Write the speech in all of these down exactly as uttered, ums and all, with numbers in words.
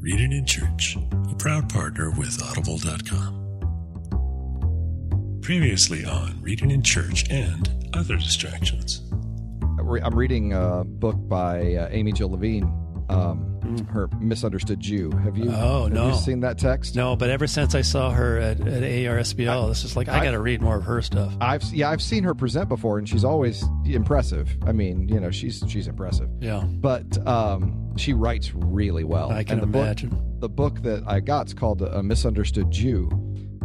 Reading in Church, a proud partner with Audible dot com. Previously on Reading in Church and Other Distractions. I'm reading a book by uh, Amy Jill Levine, um, mm. Her Misunderstood Jew. Have you? Oh, have no. you seen that text? No, but ever since I saw her at, at A R S B L, I, this is like, I, I got to read more of her stuff. I've Yeah, I've seen her present before, and she's always impressive. I mean, you know, she's she's impressive. Yeah. But... Um, she writes really well. I can and the imagine. Book, the book that I got's called A Misunderstood Jew,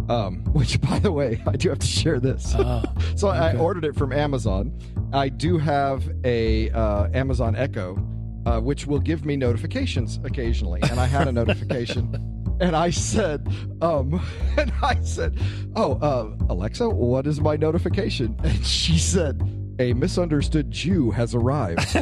um, which, by the way, I do have to share this. Ah, so okay. I ordered it from Amazon. I do have a uh, Amazon Echo, uh, which will give me notifications occasionally. And I had a notification. And I said, um, and I said, oh, uh, Alexa, what is my notification? And she said, a misunderstood Jew has arrived.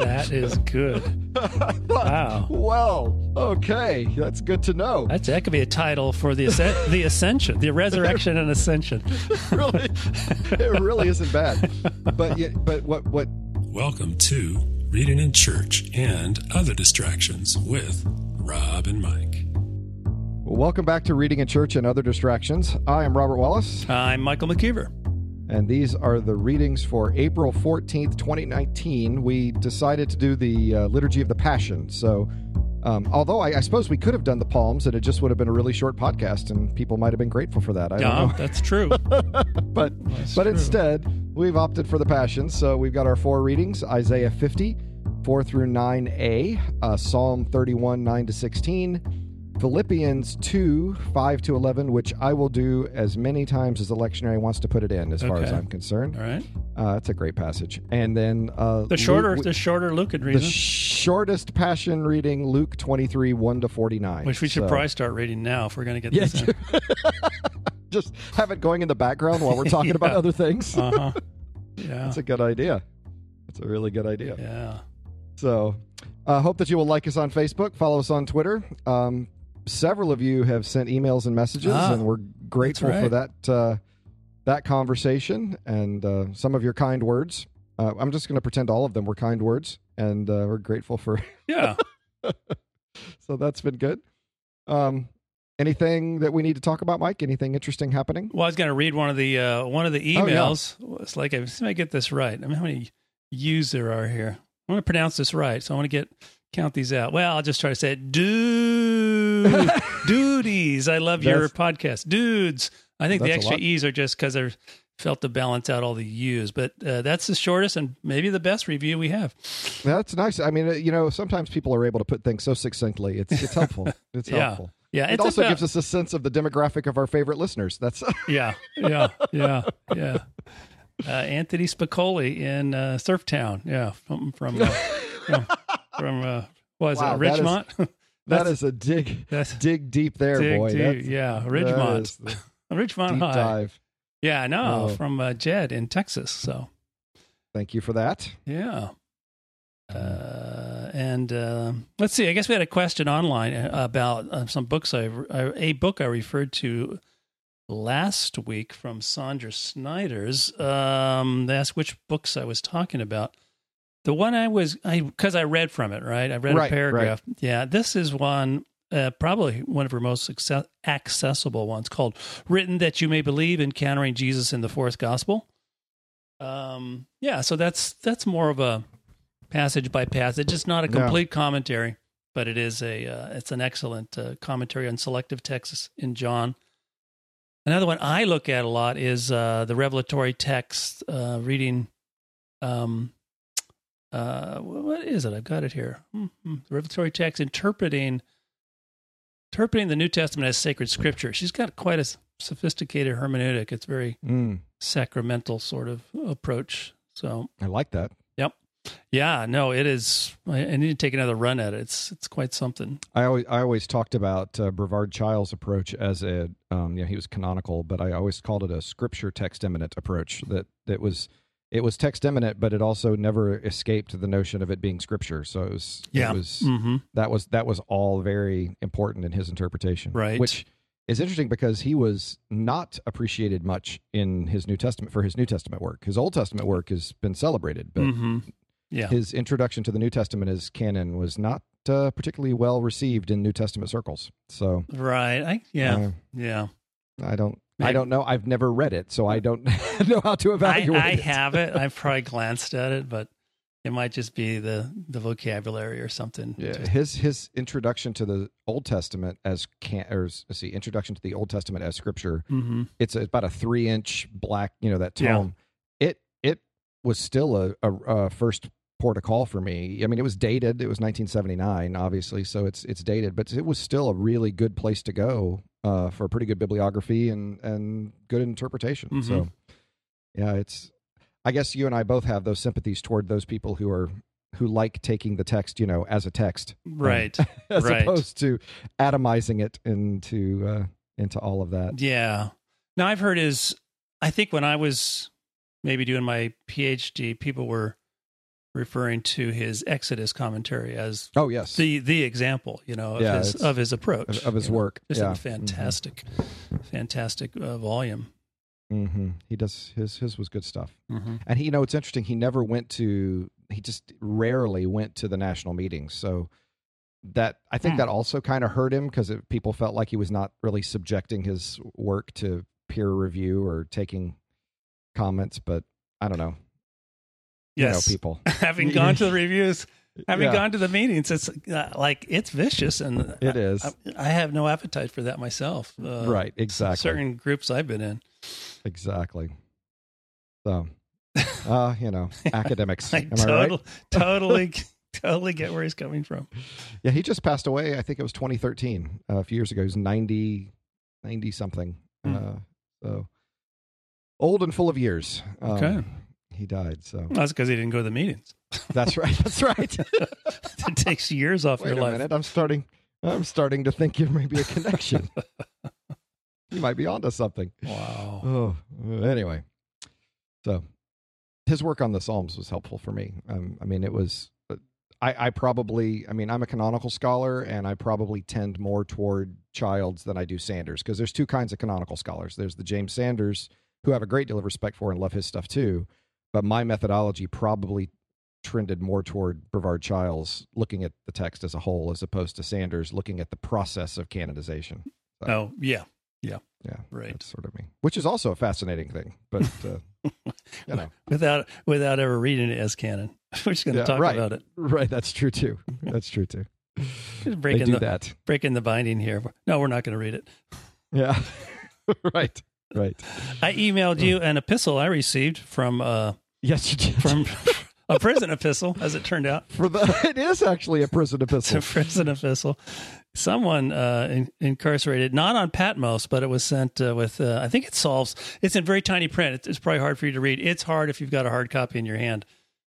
That is good. I thought, wow. Well, okay. That's good to know. That's, that could be a title for the asc- the ascension, the resurrection and ascension. It really, it really isn't bad. But yet, but what what? Welcome to Reading in Church and Other Distractions with Rob and Mike. Well, welcome back to Reading in Church and Other Distractions. I am Robert Wallace. I'm Michael McKeever. And these are the readings for April fourteenth, twenty nineteen. We decided to do the uh, Liturgy of the Passion. So, um, although I, I suppose we could have done the Palms, and it just would have been a really short podcast, and people might have been grateful for that. I don't uh, know. That's true. but that's but true. Instead, we've opted for the Passion. So we've got our four readings, Isaiah fifty, four through nine a, uh, Psalm thirty-one, nine to sixteen, Philippians two, five to eleven, which I will do as many times as the lectionary wants to put it in, as okay. far as I'm concerned. All right. Uh, that's a great passage. And then... Uh, the shorter Luke, the shorter Luke could read. The shortest passion reading, Luke twenty-three, one to forty-nine. Which we should so. probably start reading now if we're going to get yeah, this in. Just have it going in the background while we're talking yeah. about other things. Uh-huh. Yeah. That's a good idea. That's a really good idea. Yeah. So I uh, hope that you will like us on Facebook, follow us on Twitter. Um Several of you have sent emails and messages, ah, and we're grateful right. for that uh, that conversation and uh, some of your kind words. Uh, I'm just going to pretend all of them were kind words, and uh, we're grateful for. Yeah. So that's been good. Um, anything that we need to talk about, Mike? Anything interesting happening? Well, I was going to read one of the uh, one of the emails. Oh, yeah. It's like, let me get this right. I mean, how many U's there are here? I want to pronounce this right, so I want to get. Count these out. Well, I'll just try to say it. Dude, duties. I love that's, your podcast. Dudes. I think the extra E's are just because I felt to balance out all the U's, but uh, that's the shortest and maybe the best review we have. That's nice. I mean, you know, sometimes people are able to put things so succinctly. It's it's helpful. It's yeah. helpful. Yeah, it it's also about, gives us a sense of the demographic of our favorite listeners. That's yeah, yeah, yeah, yeah. Uh, Anthony Spicoli in uh, Surf Town. Yeah, from from. Uh, from From uh, was wow, it Ridgemont? That is, that is a dig, dig deep there, dig boy. Deep, that's, yeah, Ridgemont, the, Ridgemont High. Dive. Yeah, no, oh. from uh, Jed in Texas. So, thank you for that. Yeah, uh, and uh, let's see. I guess we had a question online about uh, some books. I uh, a book I referred to last week from Sandra Schneiders. Um, they asked which books I was talking about. The one I was, I because I read from it, right? I read right, a paragraph. Right. Yeah, this is one, uh, probably one of her most success, accessible ones, called Written That You May Believe, Encountering Jesus in the Fourth Gospel. Um, yeah, so that's that's more of a passage by passage. It's not a complete no. commentary, but it is a, uh, it's an excellent uh, commentary on selective texts in John. Another one I look at a lot is uh, the revelatory text, uh, reading... Um, Uh, what is it? I've got it here. Mm-hmm. The revelatory text, interpreting, interpreting the New Testament as sacred scripture. She's got quite a sophisticated hermeneutic. It's very mm. sacramental sort of approach. So I like that. Yep. Yeah. No, it is. I, I need to take another run at it. It's it's quite something. I always I always talked about uh, Brevard Childs' approach as a um, yeah, he was canonical, but I always called it a scripture text eminent approach. That that was. It was text eminent, but it also never escaped the notion of it being scripture. So it was, yeah. it was mm-hmm. that was that was all very important in his interpretation, right? Which is interesting because he was not appreciated much in his New Testament for his New Testament work. His Old Testament work has been celebrated, but mm-hmm. yeah. his introduction to the New Testament as canon was not uh, particularly well received in New Testament circles. So right, I, yeah, uh, yeah. I don't, I, I don't know. I've never read it, so I don't know how to evaluate. I, I it. I have it. I've probably glanced at it, but it might just be the, the vocabulary or something. Yeah, just, his his introduction to the Old Testament as can, or see, introduction to the Old Testament as Scripture. Mm-hmm. It's about a three inch black, you know, that tome. Yeah. It it was still a, a, a first port of call for me. I mean, it was dated. It was nineteen seventy-nine, obviously, so it's it's dated, but it was still a really good place to go uh, for a pretty good bibliography and and good interpretation. Mm-hmm. So, yeah, it's. I guess you and I both have those sympathies toward those people who are who like taking the text, you know, as a text, right, um, as right. opposed to atomizing it into uh, into all of that. Yeah. Now, I've heard is I think when I was maybe doing my PhD, people were referring to his Exodus commentary as oh yes the the example, you know, of yeah, his of his approach of, of his work. Know, just yeah. a fantastic, mm-hmm. fantastic uh, volume. Mm-hmm. He does his his was good stuff, mm-hmm. and he you know it's interesting. He never went to he just rarely went to the national meetings, so that I think yeah. that also kind of hurt him because people felt like he was not really subjecting his work to peer review or taking comments. But I don't know. Yes, you know, people having gone to the reviews, having yeah. gone to the meetings, it's uh, like it's vicious, and it is. I, I have no appetite for that myself. Uh, right, exactly. Certain groups I've been in. Exactly. So, uh, you know, academics. Am total, I right? totally, totally get where he's coming from. Yeah, he just passed away. I think it was twenty thirteen, uh, a few years ago. He was ninety, ninety something. Mm. Uh, so old and full of years. Um, okay. He died. So well, that's because he didn't go to the meetings. That's right. That's right. It takes years off Wait your a life. Minute. I'm starting. I'm starting to think there may be a connection. You might be onto something. Wow. Oh, anyway, so his work on the Psalms was helpful for me. Um, I mean, it was. I, I probably. I mean, I'm a canonical scholar, and I probably tend more toward Childs than I do Sanders, because there's two kinds of canonical scholars. There's the James Sanders, who I have a great deal of respect for and love his stuff too. But my methodology probably trended more toward Brevard Childs looking at the text as a whole, as opposed to Sanders looking at the process of canonization. So, oh, yeah. Yeah. Yeah. Right. That's sort of me, which is also a fascinating thing, but, uh, you know. Without, without ever reading it as canon. We're just going to yeah, talk right. about it. Right. That's true too. That's true too. Just breaking do the, that. Breaking the binding here. No, we're not going to read it. Yeah. Right. Right. I emailed you an epistle I received from uh yes, you did. From a prison epistle, as it turned out. For the, it is actually a prison epistle. It's a prison epistle. Someone uh, in, incarcerated, not on Patmos, but it was sent uh, with, uh, I think it solves, it's in very tiny print. It's, it's probably hard for you to read. It's hard if you've got a hard copy in your hand.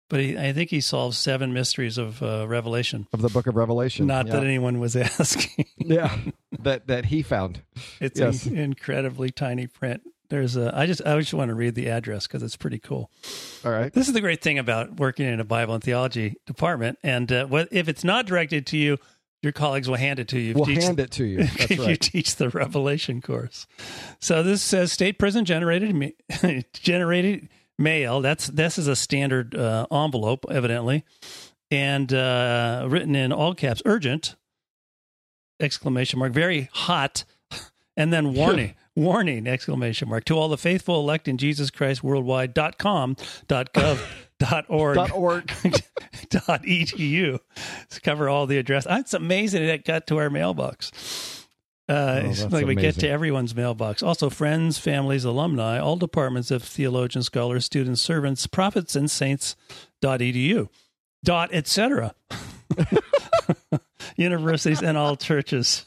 But he, I think he solves seven mysteries of uh, Revelation. Of the book of Revelation. Not yeah. that anyone was asking. yeah, that that he found. It's yes. an incredibly tiny print. There's a, I just I just want to read the address because it's pretty cool. All right. This is the great thing about working in a Bible and theology department. And uh, what, if it's not directed to you, your colleagues will hand it to you. We'll teach, hand it to you. That's if right. you teach the Revelation course. So this says, state prison generated... generated mail. That's this is a standard uh, envelope, evidently, and uh, written in all caps, urgent! Exclamation mark, very hot, and then warning, warning! Exclamation mark to all the faithful elect in Jesus Christ worldwide. dot com. dot gov. dot org. dot org. dot edu. To cover all the address. It's amazing that it got to our mailbox. Uh, oh, it's like we amazing. Get to everyone's mailbox. Also, friends, families, alumni, all departments of theologians, scholars, students, servants, prophets, and saints. Dot edu, dot et cetera. Universities and all churches.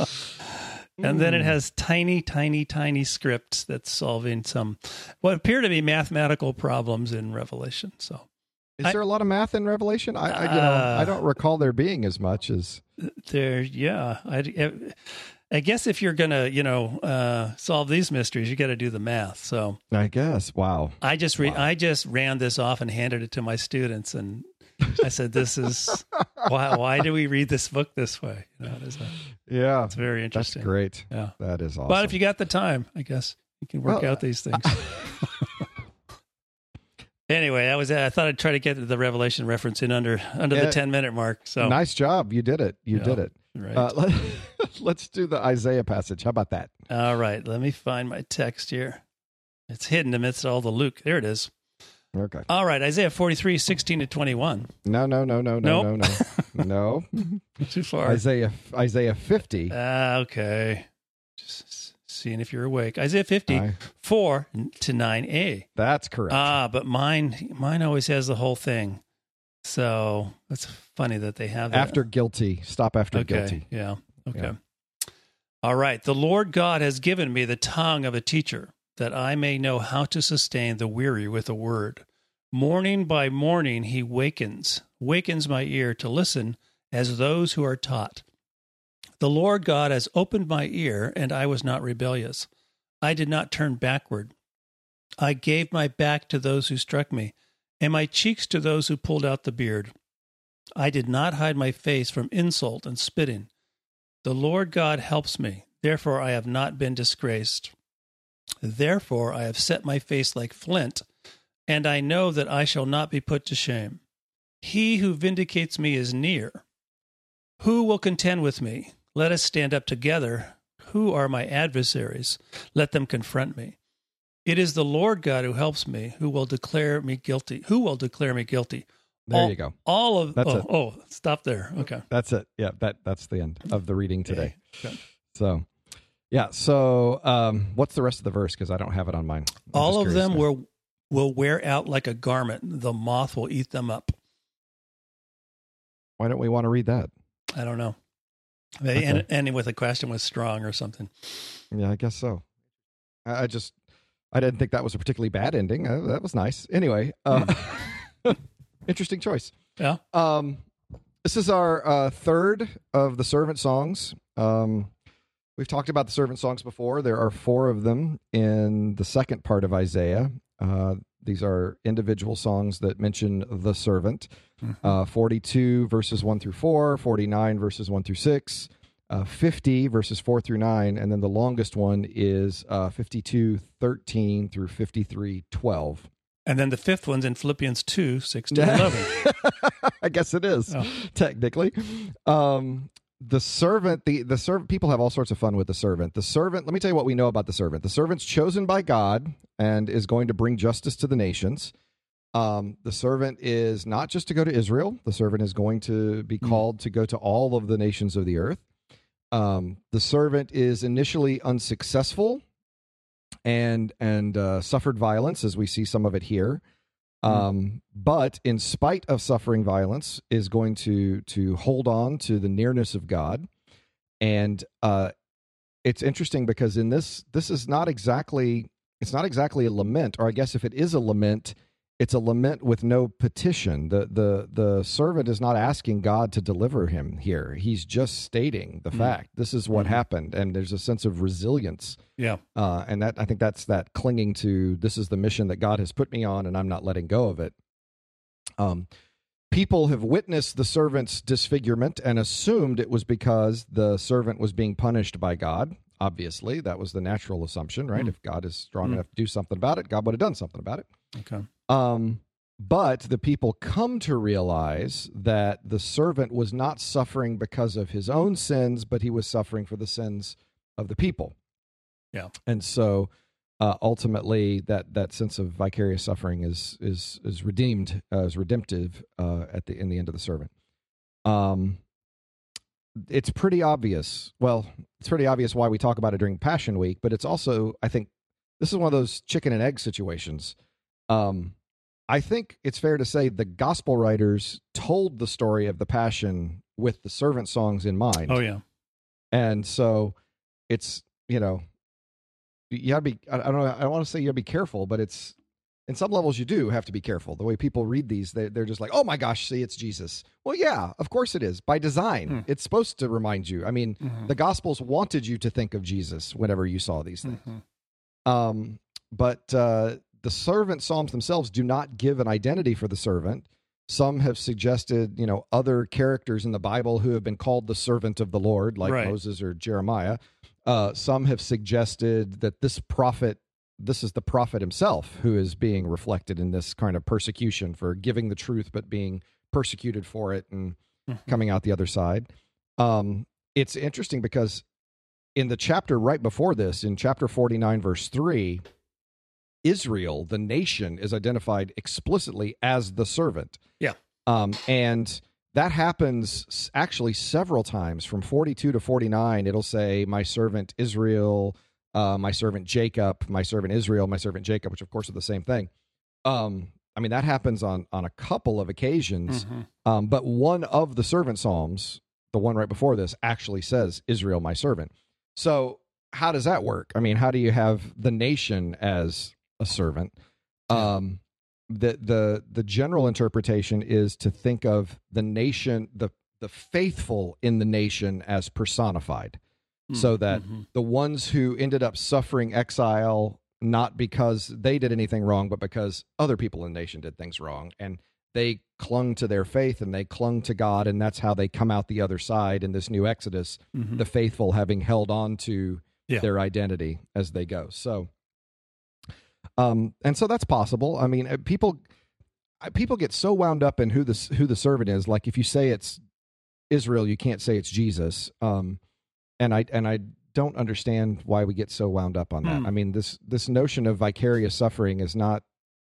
And then it has tiny, tiny, tiny scripts that's solving some what appear to be mathematical problems in Revelation. So, is I, there a lot of math in Revelation? I, I you know uh, I don't recall there being as much as there. Yeah, I. I I guess if you're going to, you know, uh, solve these mysteries, you got to do the math. So I guess. Wow. I just re- wow. I just ran this off and handed it to my students. And I said, this is why, why do we read this book this way? You know, it is a, yeah, it's very interesting. That's great. Yeah, that is awesome. But if you got the time, I guess you can work well, out these things. I, Anyway, I was I thought I'd try to get the Revelation reference in under under yeah. the ten minute mark. So nice job, you did it. You yeah. did it. Right. Uh, let, let's do the Isaiah passage. How about that? All right. Let me find my text here. It's hidden amidst all the Luke. There it is. Okay. All right. Isaiah forty-three, sixteen to twenty-one. No, no, no, no, no, nope. no, no, no. Too far. Isaiah, Isaiah fifty. Ah, uh, okay. Just seeing if you're awake. Isaiah fifty, I... four to nine a. That's correct. Ah, but mine, mine always has the whole thing. So that's funny that they have that. After guilty. Stop after okay. guilty. Yeah. Okay. Yeah. All right. The Lord God has given me the tongue of a teacher, that I may know how to sustain the weary with a word. Morning by morning he wakens, wakens my ear to listen as those who are taught. The Lord God has opened my ear, and I was not rebellious. I did not turn backward. I gave my back to those who struck me, and my cheeks to those who pulled out the beard. I did not hide my face from insult and spitting. The Lord God helps me, therefore I have not been disgraced. Therefore I have set my face like flint, and I know that I shall not be put to shame. He who vindicates me is near. Who will contend with me? Let us stand up together. Who are my adversaries? Let them confront me. It is the Lord God who helps me, who will declare me guilty. Who will declare me guilty? There all, you go. All of that's oh, oh, stop there. Okay, that's it. Yeah, that that's the end of the reading today. Okay. So, yeah. So, um, what's the rest of the verse? Because I don't have it on mine. I'm all of them will will wear out like a garment. The moth will eat them up. Why don't we want to read that? I don't know. They okay. end, ending with a question was strong or something. Yeah, I guess so. I, I just. I didn't think that was a particularly bad ending. Uh, that was nice. Anyway, uh, interesting choice. Yeah. Um, this is our uh, third of the servant songs. Um, we've talked about the servant songs before. There are four of them in the second part of Isaiah. Uh, these are individual songs that mention the servant. Mm-hmm. Uh, forty-two, verses one through four, forty-nine, verses one through six, Uh, fifty, verses four through nine, and then the longest one is uh, fifty-two, thirteen through fifty-three, twelve. And then the fifth one's in Philippians two, six to eleven. I guess it is, oh. technically. Um, the servant, the, the servant, people have all sorts of fun with the servant. The servant, let me tell you what we know about the servant. The servant's chosen by God and is going to bring justice to the nations. Um, the servant is not just to go to Israel. The servant is going to be called to go to all of the nations of the earth. Um, the servant is initially unsuccessful and and uh, suffered violence, as we see some of it here. Um, mm. But in spite of suffering violence, is going to to hold on to the nearness of God. And uh, it's interesting because in this, this is not exactly it's not exactly a lament, or I guess if it is a lament, it's a lament with no petition. The, the the servant is not asking God to deliver him here. He's just stating the mm. fact. This is what mm-hmm. happened, and there's a sense of resilience. Yeah, uh, and that I think that's that clinging to, this is the mission that God has put me on, and I'm not letting go of it. Um, people have witnessed the servant's disfigurement and assumed it was because the servant was being punished by God. Obviously, that was the natural assumption, right? Mm. If God is strong mm. enough to do something about it, God would have done something about it. Okay. Um, but the people come to realize that the servant was not suffering because of his own sins, but he was suffering for the sins of the people. Yeah. And so, uh, ultimately that, that sense of vicarious suffering is, is, is redeemed, uh, is redemptive, uh, at the, in the end of the servant. Um, it's pretty obvious. Well, it's pretty obvious why we talk about it during Passion Week, but it's also, I think this is one of those chicken and egg situations. Um, I think it's fair to say the gospel writers told the story of the Passion with the servant songs in mind. Oh yeah. And so it's, you know, you gotta be, I don't know, I want to say you gotta be careful, but it's, in some levels you do have to be careful. The way people read these, they, they're just like, oh my gosh, see, it's Jesus. Well, yeah, of course it is. By design, mm. it's supposed to remind you. I mean, mm-hmm. the gospels wanted you to think of Jesus whenever you saw these things. Mm-hmm. Um, but, uh, the servant psalms themselves do not give an identity for the servant. Some have suggested, you know, other characters in the Bible who have been called the servant of the Lord, like right. Moses or Jeremiah. Uh, some have suggested that this prophet this is the prophet himself who is being reflected in this kind of persecution for giving the truth, but being persecuted for it and coming out the other side. Um, it's interesting because in the chapter right before this, in chapter forty-nine, verse three, Israel, the nation, is identified explicitly as the servant. Yeah. Um, and that happens actually several times from forty-two to forty-nine. It'll say, my servant Israel, uh, my servant Jacob, my servant Israel, my servant Jacob, which of course are the same thing. Um, I mean, that happens on, on a couple of occasions, mm-hmm. um, but one of the servant Psalms, the one right before this, actually says Israel, my servant. So how does that work? I mean, how do you have the nation as a servant? Um, the, the, the general interpretation is to think of the nation, the, the faithful in the nation as personified, mm-hmm. so that mm-hmm. the ones who ended up suffering exile, not because they did anything wrong, but because other people in the nation did things wrong, and they clung to their faith and they clung to God, and that's how they come out the other side in this new Exodus, mm-hmm. the faithful having held on to yeah. their identity as they go. So, um, and so that's possible. I mean, people, people get so wound up in who the, who the servant is. Like if you say it's Israel, you can't say it's Jesus. Um, and I, and I, don't understand why we get so wound up on that. Mm. I mean, this this notion of vicarious suffering is not,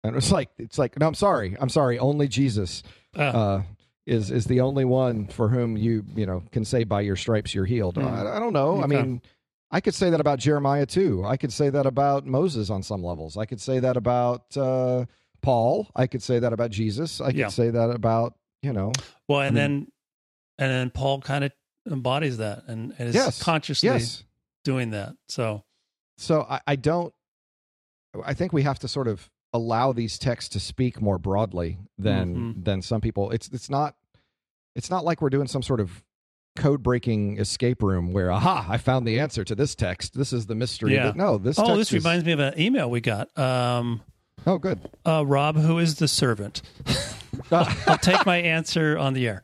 and it's like it's like no, I'm sorry, I'm sorry. Only Jesus uh, uh, is is the only one for whom you you know can say by your stripes you're healed. Mm. I, I don't know. Okay. I mean, I could say that about Jeremiah too. I could say that about Moses on some levels. I could say that about uh, Paul. I could say that about Jesus. I could yeah. say that about you know. Well, and I then mean, and then Paul kind of embodies that and, and is yes, consciously. Yes. doing that. So, so I, I don't, I think we have to sort of allow these texts to speak more broadly than, mm-hmm. than some people. It's, it's not, it's not like we're doing some sort of code breaking escape room where, aha, I found the answer to this text. This is the mystery. Yeah. That, no, this, oh, text this is, reminds me of an email we got. Um, oh, good. Uh, Rob, who is the servant? I'll, I'll take my answer on the air.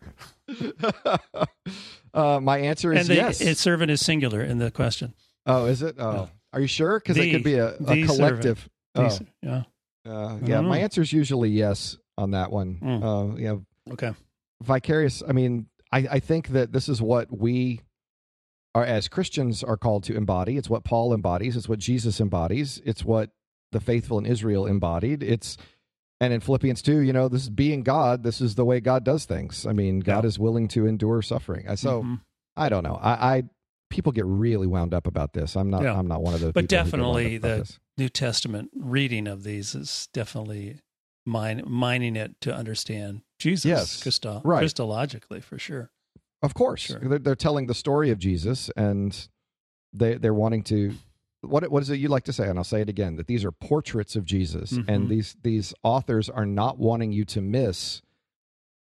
Uh, my answer is and they, yes. It's servant is singular in the question. Oh, is it? Oh, uh, are you sure? Because it could be a, a collective. Oh. The, yeah. Uh, yeah. My answer is usually yes on that one. Mm. Uh, yeah. Okay. Vicarious. I mean, I, I think that this is what we are as Christians are called to embody. It's what Paul embodies. It's what Jesus embodies. It's what the faithful in Israel embodied. It's And in Philippians two, you know, this is being God. This is the way God does things. I mean, God yeah. is willing to endure suffering. So mm-hmm. I don't know. I, I people get really wound up about this. I'm not. Yeah. I'm not one of those. But definitely, the New Testament reading of these is definitely mine, mining it to understand Jesus, yes, Christo- right. Christologically, for sure. Of course, sure. They're, they're telling the story of Jesus, and they they're wanting to. What what is it you like to say? And I'll say it again, that these are portraits of Jesus, mm-hmm. and these these authors are not wanting you to miss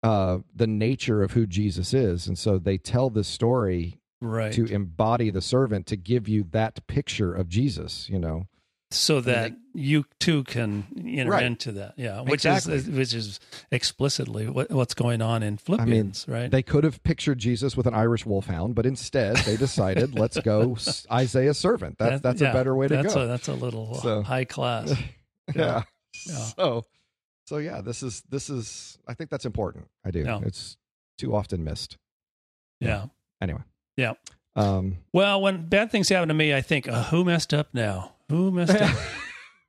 uh, the nature of who Jesus is, and so they tell this story right. to embody the servant, to give you that picture of Jesus, you know, so that they, you too can enter right. into that, yeah, which exactly. is which is explicitly what, what's going on in Philippians, I mean, right? They could have pictured Jesus with an Irish wolfhound, but instead they decided, let's go Isaiah servant. That's that's yeah, a better way to that's go. A, that's a little so, high class. Yeah. yeah. So, so yeah, this is this is. I think that's important. I do. Yeah. It's too often missed. Yeah. yeah. Anyway. Yeah. Um. Well, when bad things happen to me, I think, uh, who messed up now? Who messed up?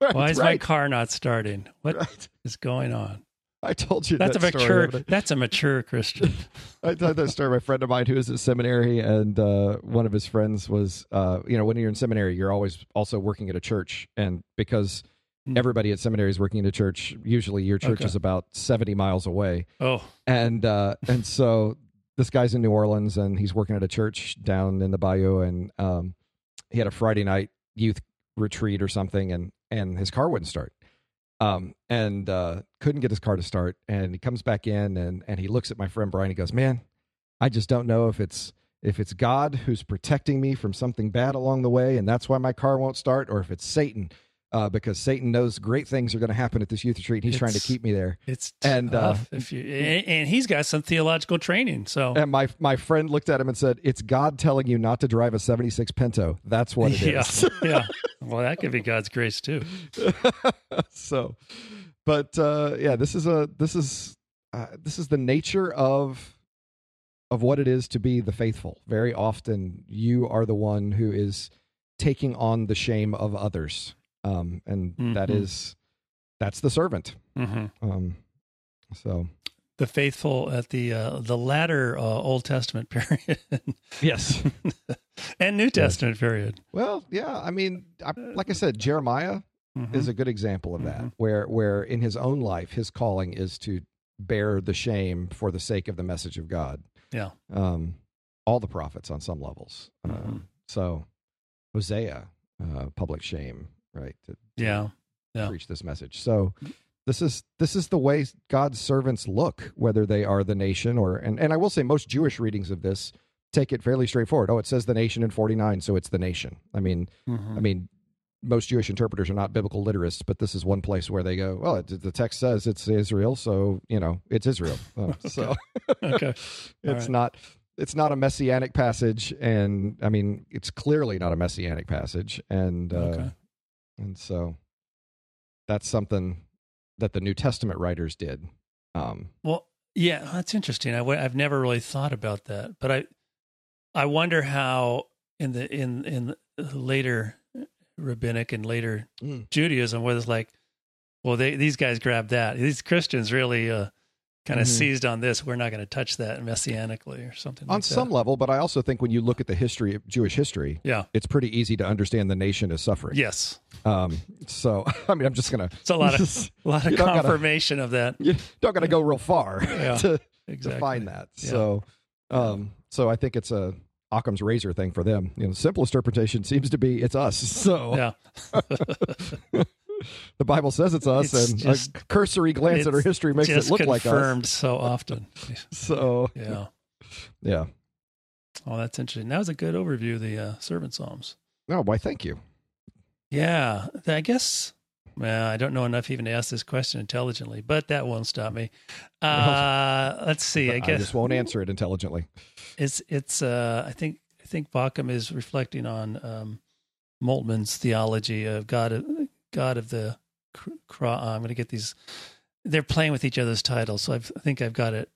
right, Why is right. my car not starting? What right. is going on? I told you that's that a mature. Story, that's a mature Christian. I told that story. My friend of mine who was at seminary, and uh, one of his friends was, uh, you know, when you're in seminary, you're always also working at a church, and because everybody at seminary is working at a church, usually your church okay. is about seventy miles away. Oh, and uh, and so this guy's in New Orleans, and he's working at a church down in the bayou, and um, he had a Friday night youth retreat or something, and and his car wouldn't start, um and uh couldn't get his car to start, and he comes back in, and and he looks at my friend Brian. He goes, man, I just don't know if it's if it's God who's protecting me from something bad along the way, and that's why my car won't start, or if it's Satan, uh because Satan knows great things are going to happen at this youth retreat, and he's it's, trying to keep me there. It's and tough uh, if you and, and he's got some theological training. So and my my friend looked at him and said, it's God telling you not to drive a seventy-six Pinto. That's what it yeah, is. Yeah. Well, that could be God's grace too. So, but uh, yeah, this is a this is uh, this is the nature of of what it is to be the faithful. Very often, you are the one who is taking on the shame of others, um, and mm-hmm. that is that's the servant. Mm-hmm. Um, so. The faithful at the uh, the latter uh, Old Testament period, yes, and New Testament yes. period. Well, yeah, I mean, I, like I said, Jeremiah mm-hmm. is a good example of that, mm-hmm. where where in his own life, his calling is to bear the shame for the sake of the message of God. Yeah, um, all the prophets on some levels. Mm-hmm. Uh, so Hosea, uh, public shame, right? To, to yeah, yeah, preach this message. So. This is this is the way God's servants look, whether they are the nation or and, and I will say most Jewish readings of this take it fairly straightforward. Oh, it says the nation in forty-nine, so it's the nation. I mean, mm-hmm. I mean, most Jewish interpreters are not biblical literalists, but this is one place where they go, well, it, the text says it's Israel, so you know it's Israel. Oh, so okay. it's right. not it's not a messianic passage, and I mean it's clearly not a messianic passage, and uh, okay. and so that's something. That the New Testament writers did. Um, well, yeah, that's interesting. I w- I've never really thought about that, but I, I wonder how in the in in later rabbinic and later mm. Judaism, where it's like, well, they these guys grabbed that. These Christians really uh, kind of mm-hmm. seized on this. We're not going to touch that messianically or something. On like that. some level, but I also think when you look at the history of Jewish history, yeah. it's pretty easy to understand the nation is suffering. Yes. Um, so, I mean, I'm just going to... It's a lot of, just, a lot of confirmation gotta, of that. You don't got to go real far yeah, to, exactly. to find that. Yeah. So, um, so I think it's a Occam's razor thing for them. You know, the simplest interpretation seems to be, it's us. So, yeah. The Bible says it's us, it's and just, a cursory glance at our history makes it look like us. It's confirmed so often. So, yeah. Yeah. Oh, that's interesting. That was a good overview of the uh, servant psalms. Oh, why, thank you. Yeah, I guess, well, I don't know enough even to ask this question intelligently, but that won't stop me. Uh, well, let's see, I guess. I just won't answer it intelligently. It's, it's. Uh, I think I think Bauckham is reflecting on um, Moltmann's theology of God God of the Cross. I'm going to get these, they're playing with each other's titles, so I've, I think I've got it,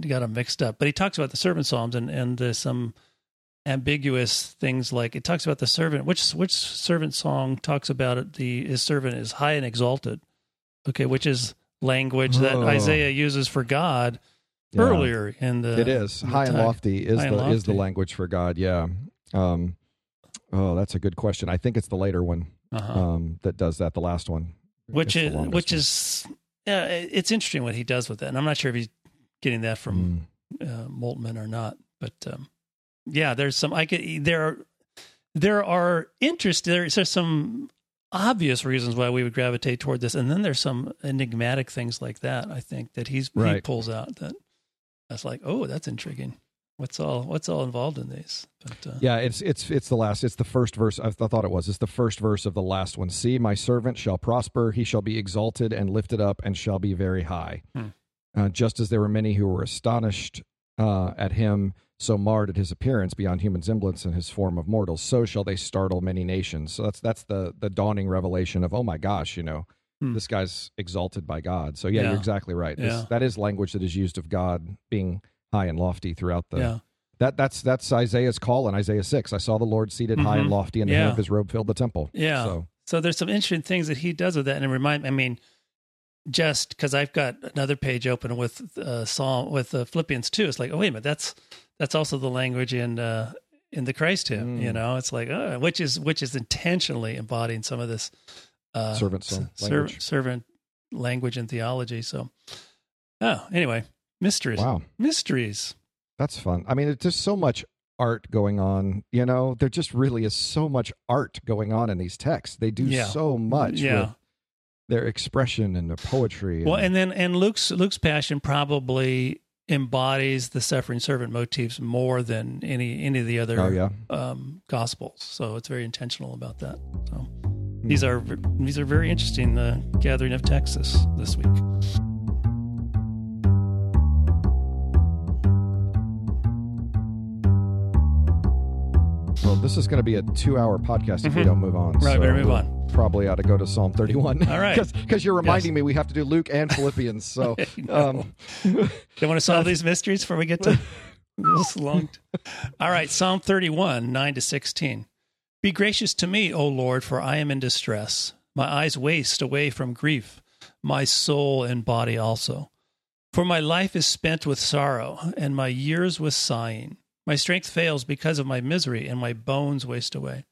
got them mixed up. But he talks about the servant psalms and, and uh, some... ambiguous things like it talks about the servant. Which which servant song talks about it? The his servant is high and exalted. Okay, which is language that oh. Isaiah uses for God yeah. earlier in the. It is the high, and lofty is high the, and lofty is the language for God. Yeah. Um, oh, that's a good question. I think it's the later one uh-huh. um, that does that. The last one, which it's is which one. is yeah, it's interesting what he does with that, and I'm not sure if he's getting that from mm. uh, Moltmann or not, but. Um, Yeah, there's some. I could there are there are interest. There's, there's some obvious reasons why we would gravitate toward this, and then there's some enigmatic things like that. I think that he's right. he pulls out that that's like, oh, that's intriguing. What's all what's all involved in these? But, uh, yeah, it's it's it's the last. It's the first verse. I thought it was. It's the first verse of the last one. See, my servant shall prosper. He shall be exalted and lifted up, and shall be very high. Hmm. Uh, just as there were many who were astonished uh, at him. So marred at his appearance beyond human semblance and his form of mortals, so shall they startle many nations. So that's that's the the dawning revelation of, oh my gosh, you know, hmm. this guy's exalted by God. So yeah, yeah. you're exactly right. Yeah. This, that is language that is used of God being high and lofty throughout the... Yeah. That that's that's Isaiah's call in Isaiah six. I saw the Lord seated mm-hmm. high and lofty, and the yeah. hair of his robe filled the temple. Yeah. So. so there's some interesting things that he does with that, and it remind I mean, just because I've got another page open with uh, Psalm with uh, Philippians two, it's like, oh wait a minute, that's... That's also the language in uh, in the Christ hymn, mm. you know. It's like uh, which is which is intentionally embodying some of this uh, servant song, s- language. Ser- servant language and theology. So, oh, anyway, mysteries, wow, mysteries. That's fun. I mean, it's just so much art going on. You know, there just really is so much art going on in these texts. They do yeah. so much. Yeah. With their expression and the poetry. And well, and then and Luke's Luke's passion probably. Embodies the suffering servant motifs more than any any of the other oh, yeah. um, gospels, so it's very intentional about that. So mm. these are these are very interesting. The uh, gathering of Texas this week. Well, This is going to be a two-hour podcast mm-hmm. if we don't move on. Right, so better move on. Probably ought to go to Psalm thirty-one. All right. Because you're reminding yes. me we have to do Luke and Philippians. So, um, you want to solve these mysteries before we get to this long? All right, Psalm thirty-one, nine to sixteen. Be gracious to me, O Lord, for I am in distress. My eyes waste away from grief, my soul and body also. For my life is spent with sorrow, and my years with sighing. My strength fails because of my misery, and my bones waste away.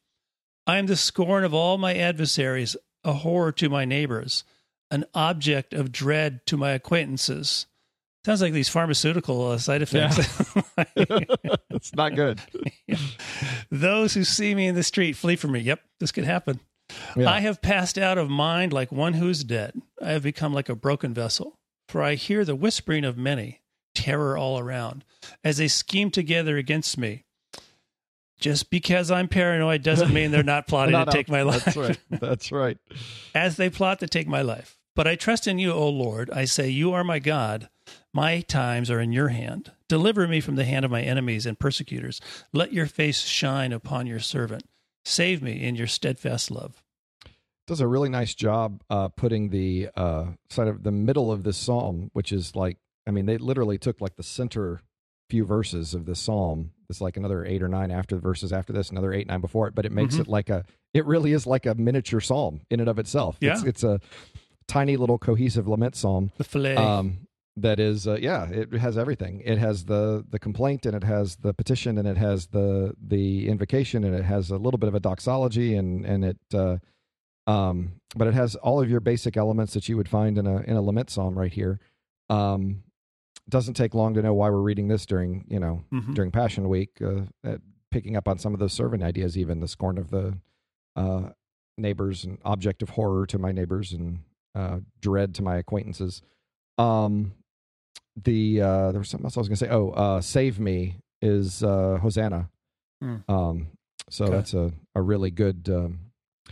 I am the scorn of all my adversaries, a horror to my neighbors, an object of dread to my acquaintances. Sounds like these pharmaceutical uh, side effects. Yeah. It's not good. Those who see me in the street flee from me. Yep, this could happen. Yeah. I have passed out of mind like one who is dead. I have become like a broken vessel. For I hear the whispering of many, terror all around, as they scheme together against me. Just because I'm paranoid doesn't mean they're not plotting not to take out. my life. That's right. That's right. As they plot to take my life. But I trust in you, O Lord. I say, you are my God. My times are in your hand. Deliver me from the hand of my enemies and persecutors. Let your face shine upon your servant. Save me in your steadfast love. Does a really nice job uh, putting the uh, side of the middle of this psalm, which is like, I mean, they literally took like the center few verses of this psalm. It's like another eight or nine after the verses after this, another eight, nine before it, but it makes mm-hmm. it like a, it really is like a miniature psalm in and of itself. Yeah. It's, it's a tiny little cohesive lament psalm. The fillet. Um, That is, uh, yeah, it has everything. It has the the complaint, and it has the petition, and it has the the invocation, and it has a little bit of a doxology, and and it, uh, um, but it has all of your basic elements that you would find in a in a lament psalm right here. Um, doesn't take long to know why we're reading this during you know mm-hmm. during Passion Week, uh, at picking up on some of those servant ideas, even the scorn of the uh, neighbors, and object of horror to my neighbors, and uh, dread to my acquaintances. Um, The uh, there was something else I was going to say. Oh, uh, save me is uh, Hosanna. Mm. Um, so okay. that's a, a really good, um,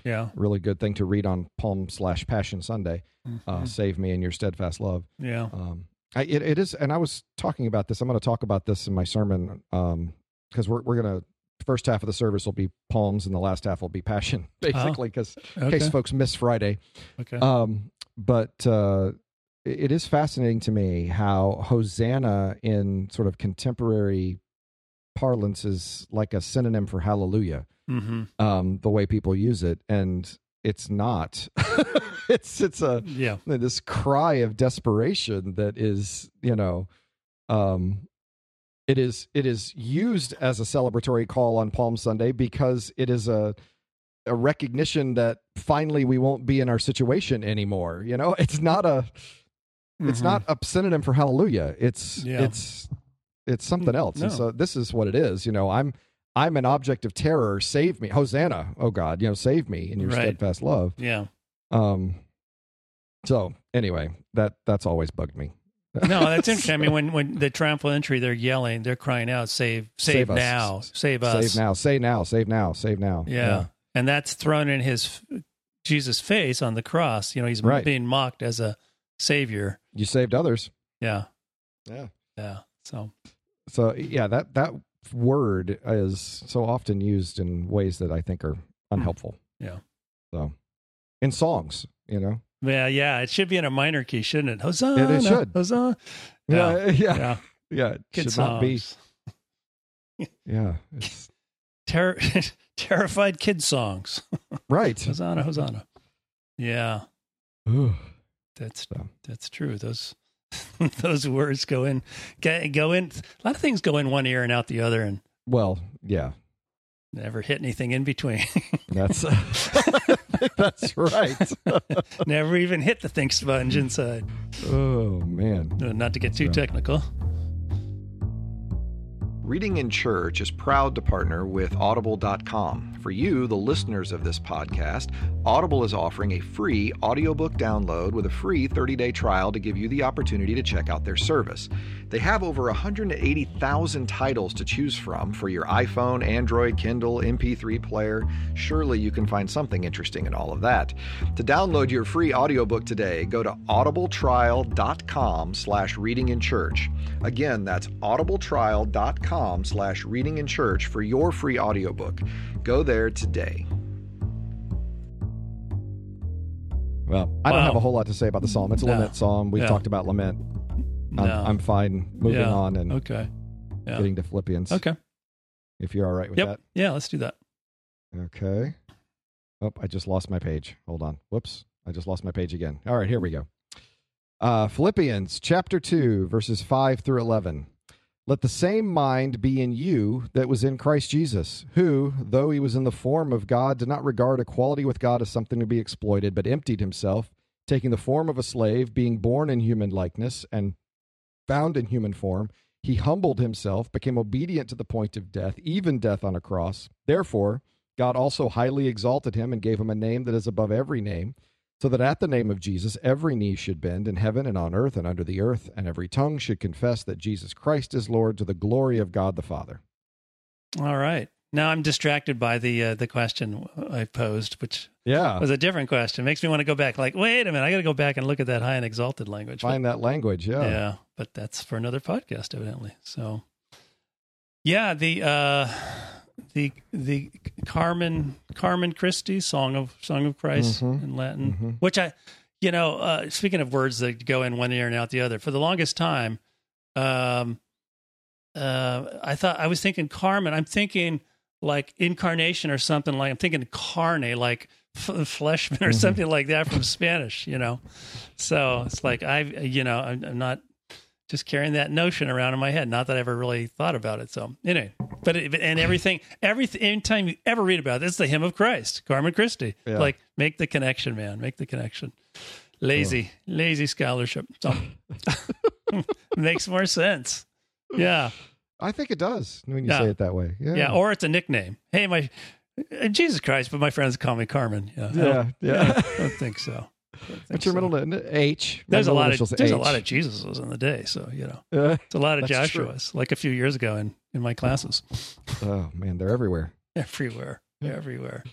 yeah, really good thing to read on Palm slash Passion Sunday. Mm-hmm. Uh, save me in your steadfast love. Yeah, um, I, it it is. And I was talking about this. I'm going to talk about this in my sermon because um, we're we're going to first half of the service will be Palms and the last half will be Passion, basically, because oh. okay. in case folks miss Friday. Okay, um, but. Uh, It is fascinating to me how Hosanna in sort of contemporary parlance is like a synonym for hallelujah, mm-hmm. um, the way people use it. And it's not. it's it's a yeah. this cry of desperation that is, you know, um, it is it is used as a celebratory call on Palm Sunday because it is a... a recognition that finally we won't be in our situation anymore. You know, it's not a, it's mm-hmm. not a synonym for hallelujah. It's, yeah. it's, it's something else. No. And so this is what it is. You know, I'm, I'm an object of terror. Save me. Hosanna. Oh God, you know, save me in your right. steadfast love. Yeah. Um, so anyway, that, that's always bugged me. No, that's interesting. I mean, when, when the triumphal entry, they're yelling, they're crying out, save, save, save now, us. save us, save now, save now, save now, save now. Yeah. yeah. And that's thrown in his Jesus' face on the cross. You know, he's right. being mocked as a savior. You saved others. Yeah. Yeah. Yeah. So, so yeah, that, that word is so often used in ways that I think are unhelpful. Yeah. So in songs, you know? Yeah. Yeah. It should be in a minor key, shouldn't it? Hosanna. Yeah, it should. Hosanna. Yeah. Yeah. Yeah. yeah. yeah it Good should songs. not be. Yeah. It's, Ter- terrified kid songs. Right. Hosanna, Hosanna. Yeah. Ooh. That's that's true. Those those words go in go in a lot of things go in one ear and out the other, and well, yeah. Never hit anything in between. That's uh, that's right. Never even hit the think sponge inside. Oh man. Not to get too technical. Reading in Church is proud to partner with Audible dot com For you, the listeners of this podcast, Audible is offering a free audiobook download with a free thirty-day trial to give you the opportunity to check out their service. They have over one hundred eighty thousand titles to choose from for your iPhone, Android, Kindle, M P three player. Surely you can find something interesting in all of that. To download your free audiobook today, go to audibletrial.com slash reading in church. Again, that's audibletrial.com slash reading in church for your free audiobook. Go there today. Well, I don't wow. have a whole lot to say about the psalm. It's a no. lament psalm. We've yeah. talked about lament. I'm, no. I'm fine moving yeah. on and okay. yeah. getting to Philippians. Okay. If you're all right with yep. that. Yeah, let's do that. Okay. Oh, I just lost my page. Hold on. Whoops. I just lost my page again. All right, here we go. Uh, Philippians chapter two, verses five through eleven. Let the same mind be in you that was in Christ Jesus, who, though he was in the form of God, did not regard equality with God as something to be exploited, but emptied himself, taking the form of a slave, being born in human likeness, and found in human form. He humbled himself, became obedient to the point of death, even death on a cross. Therefore, God also highly exalted him and gave him a name that is above every name, so that at the name of Jesus, every knee should bend in heaven and on earth and under the earth, and every tongue should confess that Jesus Christ is Lord to the glory of God the Father. All right. Now I'm distracted by the uh, the question I posed, which yeah. was a different question. Makes me want to go back, like, wait a minute, I got to go back and look at that high and exalted language. Find but, that language, yeah. Yeah, but that's for another podcast, evidently. So, yeah, the uh, the the Carmen Carmen Christi, Song of Song of Christ mm-hmm. in Latin, mm-hmm. which I, you know, uh, speaking of words that go in one ear and out the other, for the longest time, um, uh, I thought I was thinking Carmen. I'm thinking. Like incarnation or something like I'm thinking carne, like f- fleshman or something like that from Spanish, you know? So it's like, I, you know, I'm, I'm not just carrying that notion around in my head. Not that I ever really thought about it. So anyway, but, it, and everything, everything, anytime you ever read about it, it's the hymn of Christ, Carmen Christi, yeah. like make the connection, man, make the connection. Lazy, oh. lazy scholarship. So makes more sense. Yeah. I think it does when you yeah. say it that way. Yeah. yeah, or it's a nickname. Hey, my Jesus Christ, but my friends call me Carmen. Yeah, yeah. I don't, yeah. I don't think so. Don't think What's your so. middle name? H. There's a lot of there's H. a lot of Jesuses in the day, so you know, uh, it's a lot of Joshuas. True. Like a few years ago in, in my classes. Oh man, they're everywhere. everywhere, they're everywhere.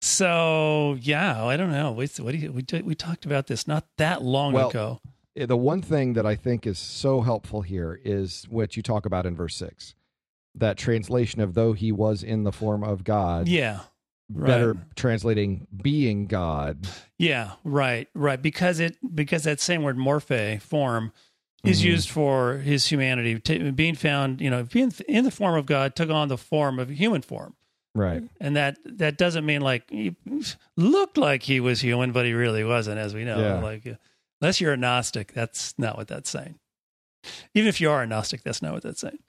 So yeah, I don't know. We, what do you, we we talked about this not that long well, ago. The one thing that I think is so helpful here is what you talk about in verse six, that translation of though he was in the form of God. Yeah. Right. Better translating being God. Yeah. Right. Right. Because it, because that same word morphe, form, is mm-hmm. used for his humanity, t- being found, you know, being in the form of God, took on the form of human form. Right. And that, that doesn't mean like he looked like he was human, but he really wasn't, as we know, yeah. like, unless you're a Gnostic, that's not what that's saying. Even if you are a Gnostic, that's not what that's saying.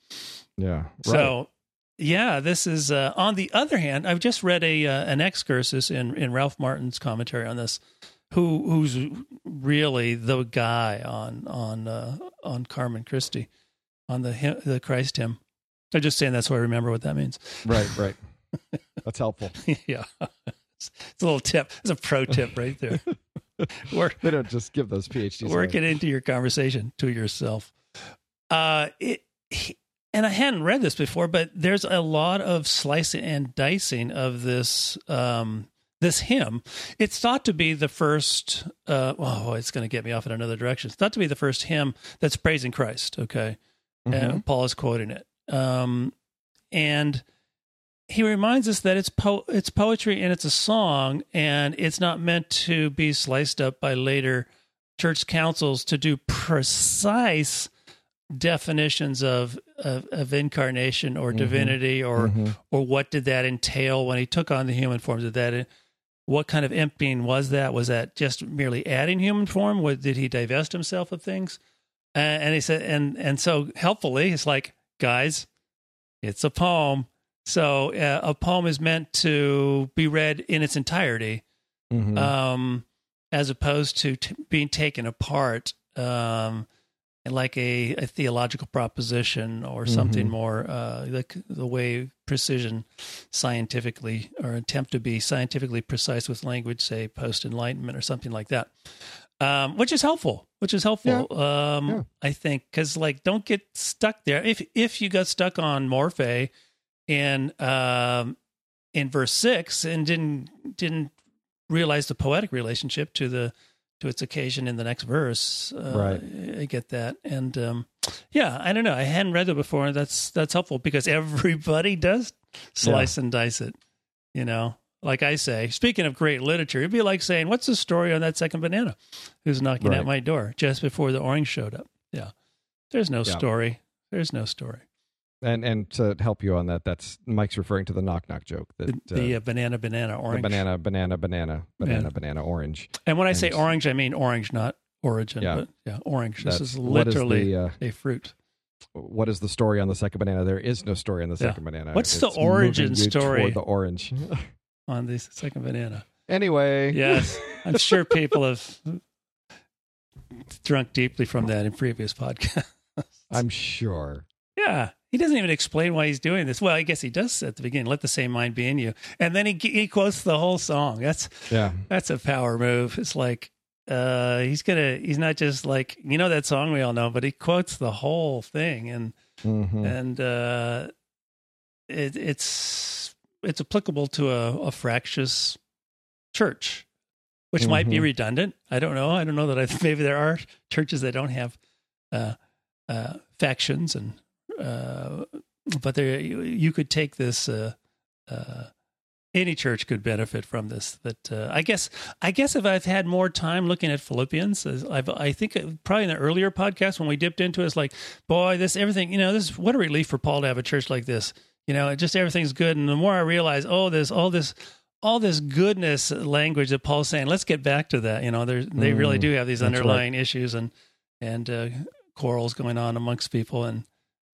Yeah. Right. So, yeah, this is, uh, on the other hand, I've just read a uh, an excursus in, in Ralph Martin's commentary on this, who who's really the guy on on uh, on Carmen Christi, on the hymn, the Christ hymn. I'm just saying that's why I remember what that means. Right, right. That's helpful. Yeah. It's, it's a little tip. It's a pro tip right there. Work, they don't just give those PhDs. Work away. It into your conversation to yourself. Uh, it, he, and I hadn't read this before, but there's a lot of slicing and dicing of this um, this hymn. It's thought to be the first, uh, oh, it's going to get me off in another direction. It's thought to be the first hymn that's praising Christ, okay? Mm-hmm. And Paul is quoting it. Um, and he reminds us that it's po- it's poetry and it's a song, and it's not meant to be sliced up by later church councils to do precise definitions of of, of incarnation or mm-hmm. divinity or mm-hmm. or what did that entail when he took on the human form? Did that what kind of emptying was that? Was that just merely adding human form? What, did he divest himself of things? Uh, and he said, and and so helpfully, it's like, guys, it's a poem. So uh, a poem is meant to be read in its entirety, mm-hmm. um, as opposed to t- being taken apart um, like a, a theological proposition or something mm-hmm. more uh, like the way precision scientifically, or attempt to be scientifically precise with language, say post-Enlightenment or something like that, um, which is helpful, which is helpful, yeah. Um, yeah. I think, because like don't get stuck there. If if you got stuck on Morphe in, um, in verse six and didn't didn't realize the poetic relationship to the to its occasion in the next verse. Uh, right. I get that. And, um, yeah, I don't know. I hadn't read it before, and that's, that's helpful because everybody does slice yeah. and dice it, you know, like I say, speaking of great literature, it'd be like saying, what's the story on that second banana who's knocking right. at my door just before the orange showed up? Yeah. There's no yeah. story. There's no story. And and to help you on that, that's Mike's referring to the knock knock joke. That, the the uh, banana banana orange. The banana banana banana banana yeah. banana orange. And when I and say orange, I mean orange, not origin. Yeah, but yeah orange. This is literally is the, uh, a fruit. What is the story on the second banana? There is no story on the second yeah. banana. What's it's the origin story? The orange on the second banana. Anyway, yes, I'm sure people have drunk deeply from that in previous podcasts. I'm sure. Yeah. He doesn't even explain why he's doing this. Well, I guess he does at the beginning. Let the same mind be in you, and then he he quotes the whole song. That's yeah. That's a power move. It's like uh, he's gonna. He's not just like you know that song we all know, but he quotes the whole thing, and mm-hmm. and uh, it, it's it's applicable to a, a fractious church, which mm-hmm. might be redundant. I don't know. I don't know that I maybe there are churches that don't have uh, uh, factions and. Uh, but there, you, you could take this. Uh, uh, any church could benefit from this. That uh, I guess. I guess if I've had more time looking at Philippians, I've, I think probably in the earlier podcast when we dipped into it, it's like, boy, this everything. You know, this what a relief for Paul to have a church like this. You know, it just everything's good. And the more I realize, oh, there's all this, all this goodness language that Paul's saying. Let's get back to that. You know, they mm, really do have these underlying right. issues and and uh, quarrels going on amongst people and.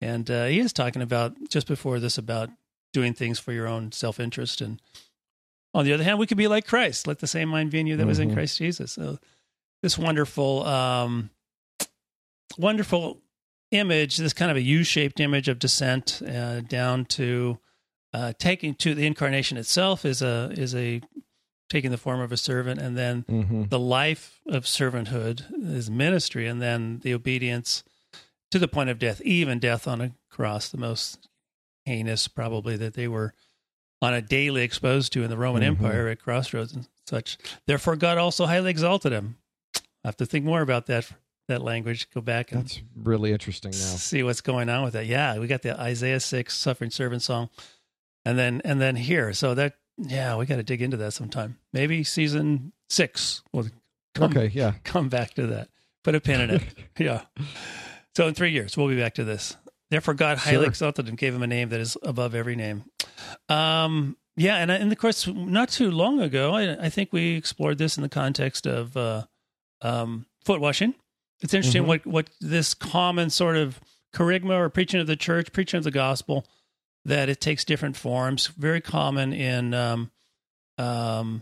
And uh, he is talking about, just before this, about doing things for your own self-interest. And on the other hand, we could be like Christ. Let the same mind be in you that mm-hmm. was in Christ Jesus. So this wonderful, um, wonderful image, this kind of a U-shaped image of descent uh, down to uh, taking to the incarnation itself is a is a taking the form of a servant. And then mm-hmm. the life of servanthood is ministry. And then the obedience to the point of death, even death on a cross, the most heinous probably that they were on a daily exposed to in the Roman mm-hmm. Empire at crossroads and such. Therefore, God also highly exalted him. I have to think more about that that language. Go back and that's really interesting. Now see what's going on with that. Yeah, we got the Isaiah six suffering servant song, and then and then here. So that yeah, we got to dig into that sometime. Maybe season six will come, okay, yeah. come back to that. Put a pin in it. yeah. So in three years, we'll be back to this. Therefore, God highly sure. exalted him, gave him a name that is above every name. Um, yeah, and, and of course, not too long ago, I, I think we explored this in the context of uh, um, foot washing. It's interesting mm-hmm. what, what this common sort of kerygma or preaching of the church, preaching of the gospel, that it takes different forms. Very common in, um, um,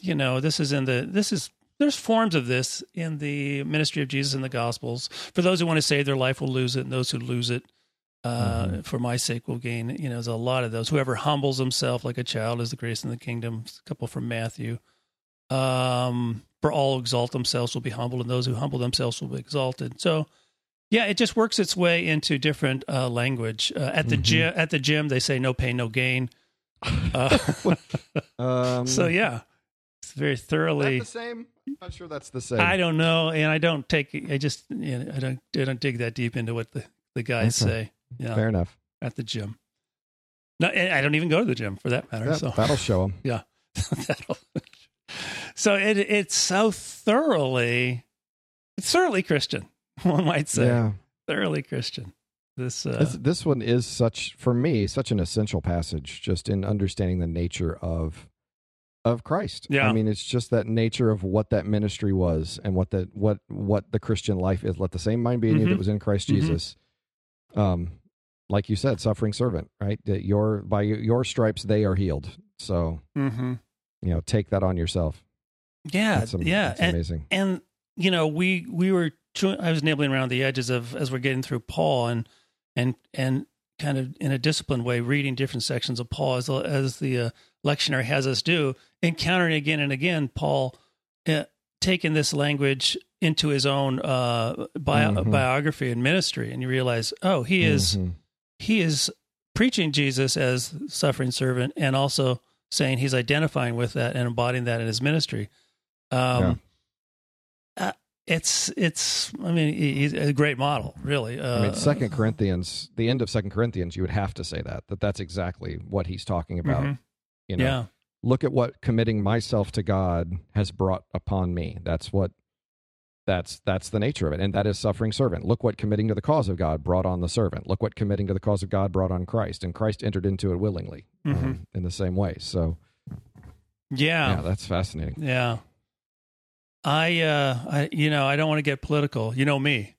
you know, this is in the, this is, there's forms of this in the ministry of Jesus in the Gospels. For those who want to save their life will lose it, and those who lose it uh, mm-hmm. for my sake will gain it. You know, there's a lot of those. Whoever humbles himself like a child is the greatest in the kingdom. It's a couple from Matthew. Um, for all who exalt themselves will be humbled, and those who humble themselves will be exalted. So, yeah, it just works its way into different uh, language. Uh, at the mm-hmm. gy- at the gym, they say no pain, no gain. Uh, um, so, yeah, it's very thoroughly... Is that the same? I'm not sure that's the same. I don't know, and I don't take. I just, you know, I don't, I don't dig that deep into what the, the guys okay. say. You know, fair enough. At the gym, no, and I don't even go to the gym for that matter. That, so that'll show them. Yeah. that'll, so it it's so thoroughly, it's thoroughly Christian. One might say, yeah. thoroughly Christian. This uh, this this one is such for me such an essential passage, just in understanding the nature of. Of Christ. Yeah. I mean, it's just that nature of what that ministry was and what that what what the Christian life is. Let the same mind be in mm-hmm. you that was in Christ mm-hmm. Jesus. Um, like you said, suffering servant, right? That your by your stripes they are healed. So mm-hmm. you know, take that on yourself. Yeah, that's, um, yeah, that's amazing. And, and you know, we we were I was nibbling around the edges of as we're getting through Paul and and and kind of in a disciplined way reading different sections of Paul as as the uh, lectionary has us do, encountering again and again Paul uh, taking this language into his own uh, bio- mm-hmm. biography and ministry, and you realize, oh, he is mm-hmm. he is preaching Jesus as suffering servant, and also saying he's identifying with that and embodying that in his ministry. Um, yeah. uh, it's, it's, I mean, he's a great model, really. Uh, I mean, Second Corinthians, the end of Second Corinthians, you would have to say that, that that's exactly what he's talking about. Mm-hmm. You know, yeah. Look at what committing myself to God has brought upon me. That's what, that's, that's the nature of it. And that is suffering servant. Look what committing to the cause of God brought on the servant. Look what committing to the cause of God brought on Christ, and Christ entered into it willingly mm-hmm. um, in the same way. So yeah, yeah that's fascinating. Yeah. I, uh, I, you know, I don't want to get political. You know me.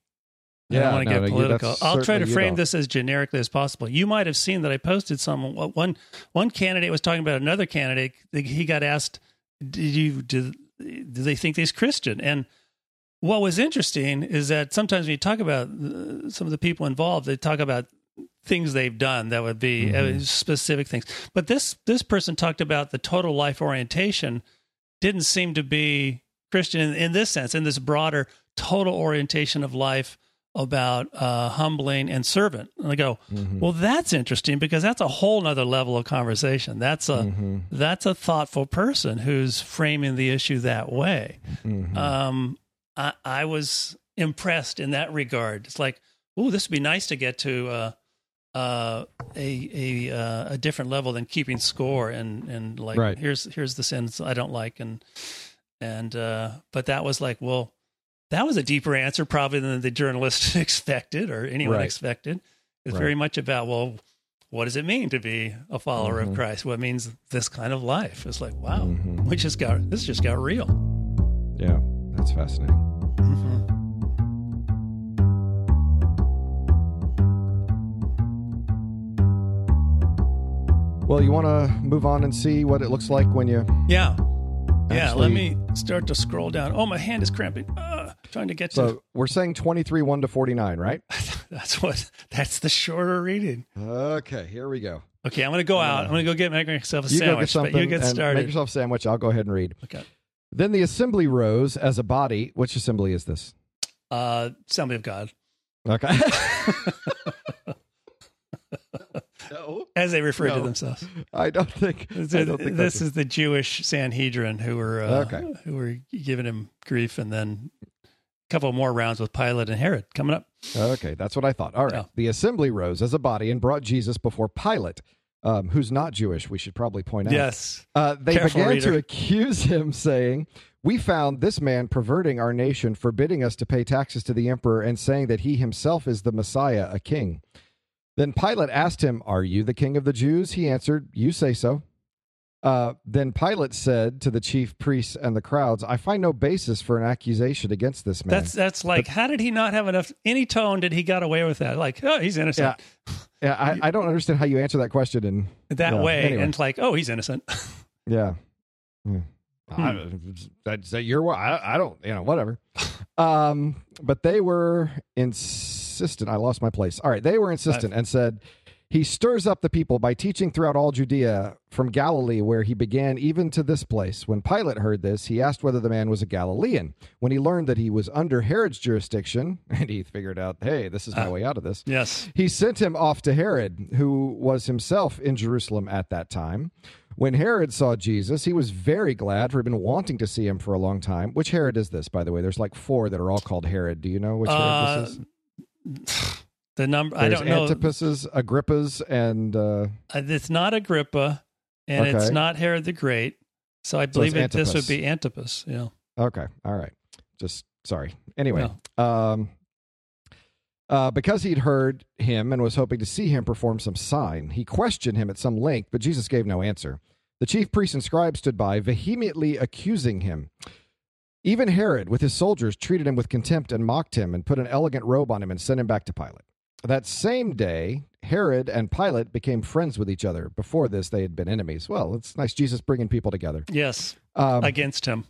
I yeah, don't want to no, get political. You, I'll try to frame this as generically as possible. You might have seen that I posted some. One one candidate was talking about another candidate. He got asked, "Did you do? Do they think he's Christian?" And what was interesting is that sometimes when you talk about some of the people involved, they talk about things they've done that would be mm-hmm. specific things. But this this person talked about the total life orientation didn't seem to be Christian in, in this sense, in this broader total orientation of life about uh, humbling and servant. And I go, mm-hmm. well, that's interesting, because that's a whole nother level of conversation. That's a mm-hmm. that's a thoughtful person who's framing the issue that way. Mm-hmm. Um, I, I was impressed in that regard. It's like, ooh, this would be nice to get to uh, uh, a a uh, a different level than keeping score and and like right. here's here's the sins I don't like and. And, uh, but that was like, well, that was a deeper answer probably than the journalist expected or anyone right. expected. It's right. very much about, well, what does it mean to be a follower mm-hmm. of Christ? What means this kind of life? It's like, wow, mm-hmm. we just got, this just got real. Yeah. That's fascinating. Mm-hmm. Well, you want to move on and see what it looks like when you, yeah. Actually, yeah, let me start to scroll down. Oh, my hand is cramping. Uh, trying to get so to... So we're saying twenty-three, one to forty-nine, right? that's what. That's the shorter reading. Okay, here we go. Okay, I'm going to go uh, out. I'm going to go get make myself a you sandwich, go get something but you get started. Make yourself a sandwich. I'll go ahead and read. Okay. Then the assembly rose as a body. Which assembly is this? Uh, Assembly of God. Okay. No. As they refer no. to themselves, I don't think, I don't think this is it. The Jewish Sanhedrin who were uh, okay. who were giving him grief, and then a couple more rounds with Pilate and Herod coming up. Okay, that's what I thought. All right, oh. The assembly rose as a body and brought Jesus before Pilate, um, who's not Jewish. We should probably point out. Yes, uh, they Careful began reader. to accuse him, saying, "We found this man perverting our nation, forbidding us to pay taxes to the emperor, and saying that he himself is the Messiah, a king." Then Pilate asked him, "Are you the king of the Jews?" He answered, "You say so." Uh, then Pilate said to the chief priests and the crowds, "I find no basis for an accusation against this man." That's that's like, but, how did he not have enough, any tone did he got away with that? Like, oh, he's innocent. Yeah, yeah I, I don't understand how you answer that question in that yeah, way. Anyway. And it's like, oh, he's innocent. yeah. yeah. Hmm. I, that's your, I, I don't, you know, whatever. Um, but they were insistent. I lost my place. All right. They were insistent I've... and said, "He stirs up the people by teaching throughout all Judea from Galilee, where he began, even to this place." When Pilate heard this, he asked whether the man was a Galilean. When he learned that he was under Herod's jurisdiction, and he figured out, hey, this is my uh, way out of this. Yes. He sent him off to Herod, who was himself in Jerusalem at that time. When Herod saw Jesus, he was very glad, for he'd been wanting to see him for a long time. Which Herod is this, by the way? There's like four that are all called Herod. Do you know which uh, Herod this is? The number, There's I don't know. Antipas's, Agrippa's, and... Uh, it's not Agrippa, and okay. it's not Herod the Great, so I believe so it, this would be Antipas. Yeah. Okay, all right. Just, sorry. Anyway, no. um, Uh, because he'd heard him and was hoping to see him perform some sign, he questioned him at some length, but Jesus gave no answer. The chief priests and scribes stood by, vehemently accusing him. Even Herod, with his soldiers, treated him with contempt and mocked him and put an elegant robe on him and sent him back to Pilate. That same day, Herod and Pilate became friends with each other. Before this, they had been enemies. Well, it's nice Jesus bringing people together. Yes. Um, Against him.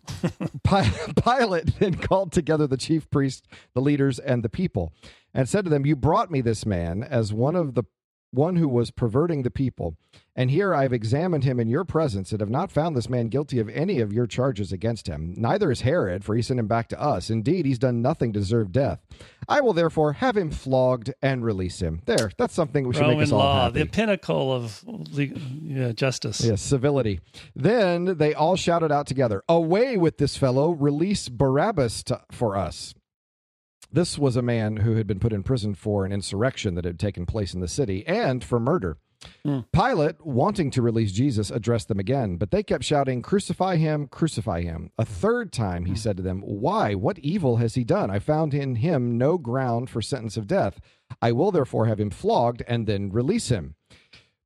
Pilate then called together the chief priests, the leaders, and the people, and said to them, "You brought me this man as one of the one who was perverting the people, and here I have examined him in your presence and have not found this man guilty of any of your charges against him. Neither is Herod, for he sent him back to us. Indeed, he's done nothing to deserve death. I will therefore have him flogged and release him." There, that's something we should Roman make us all law, happy. The pinnacle of legal, yeah, justice. Yes, civility. Then they all shouted out together, "Away with this fellow, release Barabbas to, for us." This was a man who had been put in prison for an insurrection that had taken place in the city and for murder. Mm. Pilate, wanting to release Jesus, addressed them again, but they kept shouting, "Crucify him, crucify him." A third time he mm. said to them, "Why? What evil has he done? I found in him no ground for sentence of death. I will therefore have him flogged and then release him."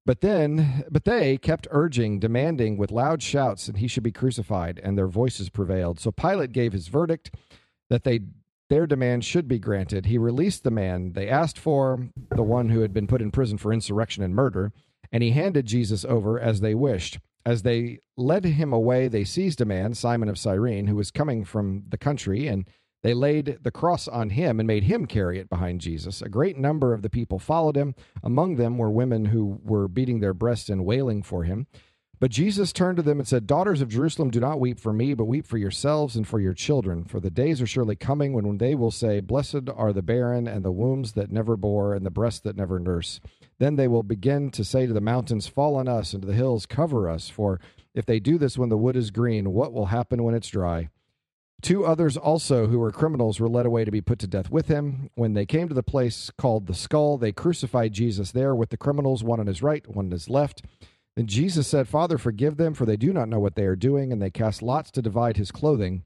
But then, but they kept urging, demanding with loud shouts that he should be crucified, and their voices prevailed. So Pilate gave his verdict that they Their demand should be granted. He released the man they asked for, the one who had been put in prison for insurrection and murder, and he handed Jesus over as they wished. As they led him away, they seized a man, Simon of Cyrene, who was coming from the country, and they laid the cross on him and made him carry it behind Jesus. A great number of the people followed him. Among them were women who were beating their breasts and wailing for him. But Jesus turned to them and said, "Daughters of Jerusalem, do not weep for me, but weep for yourselves and for your children. For the days are surely coming when they will say, 'Blessed are the barren and the wombs that never bore and the breasts that never nurse.' Then they will begin to say to the mountains, 'Fall on us,' and to the hills, 'Cover us.' For if they do this when the wood is green, what will happen when it's dry?" Two others also who were criminals were led away to be put to death with him. When they came to the place called the Skull, they crucified Jesus there with the criminals, one on his right, one on his left. Then Jesus said, "Father, forgive them, for they do not know what they are doing." And they cast lots to divide his clothing.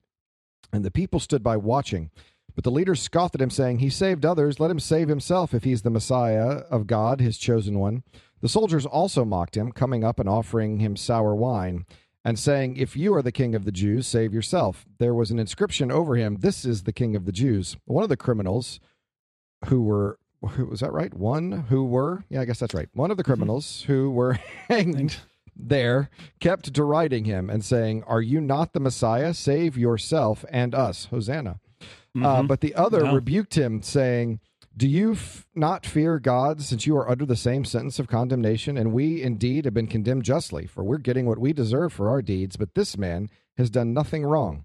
And the people stood by watching. But the leaders scoffed at him, saying, "He saved others. Let him save himself if he's the Messiah of God, his chosen one." The soldiers also mocked him, coming up and offering him sour wine and saying, "If you are the king of the Jews, save yourself." There was an inscription over him, "This is the king of the Jews." One of the criminals who were Was that right? One who were, yeah, I guess that's right. One of the criminals who were hanged there kept deriding him and saying, "Are you not the Messiah? Save yourself and us. Hosanna." Mm-hmm. Uh, but the other no. rebuked him, saying, "Do you f- not fear God, since you are under the same sentence of condemnation? And we indeed have been condemned justly, for we're getting what we deserve for our deeds, but this man has done nothing wrong."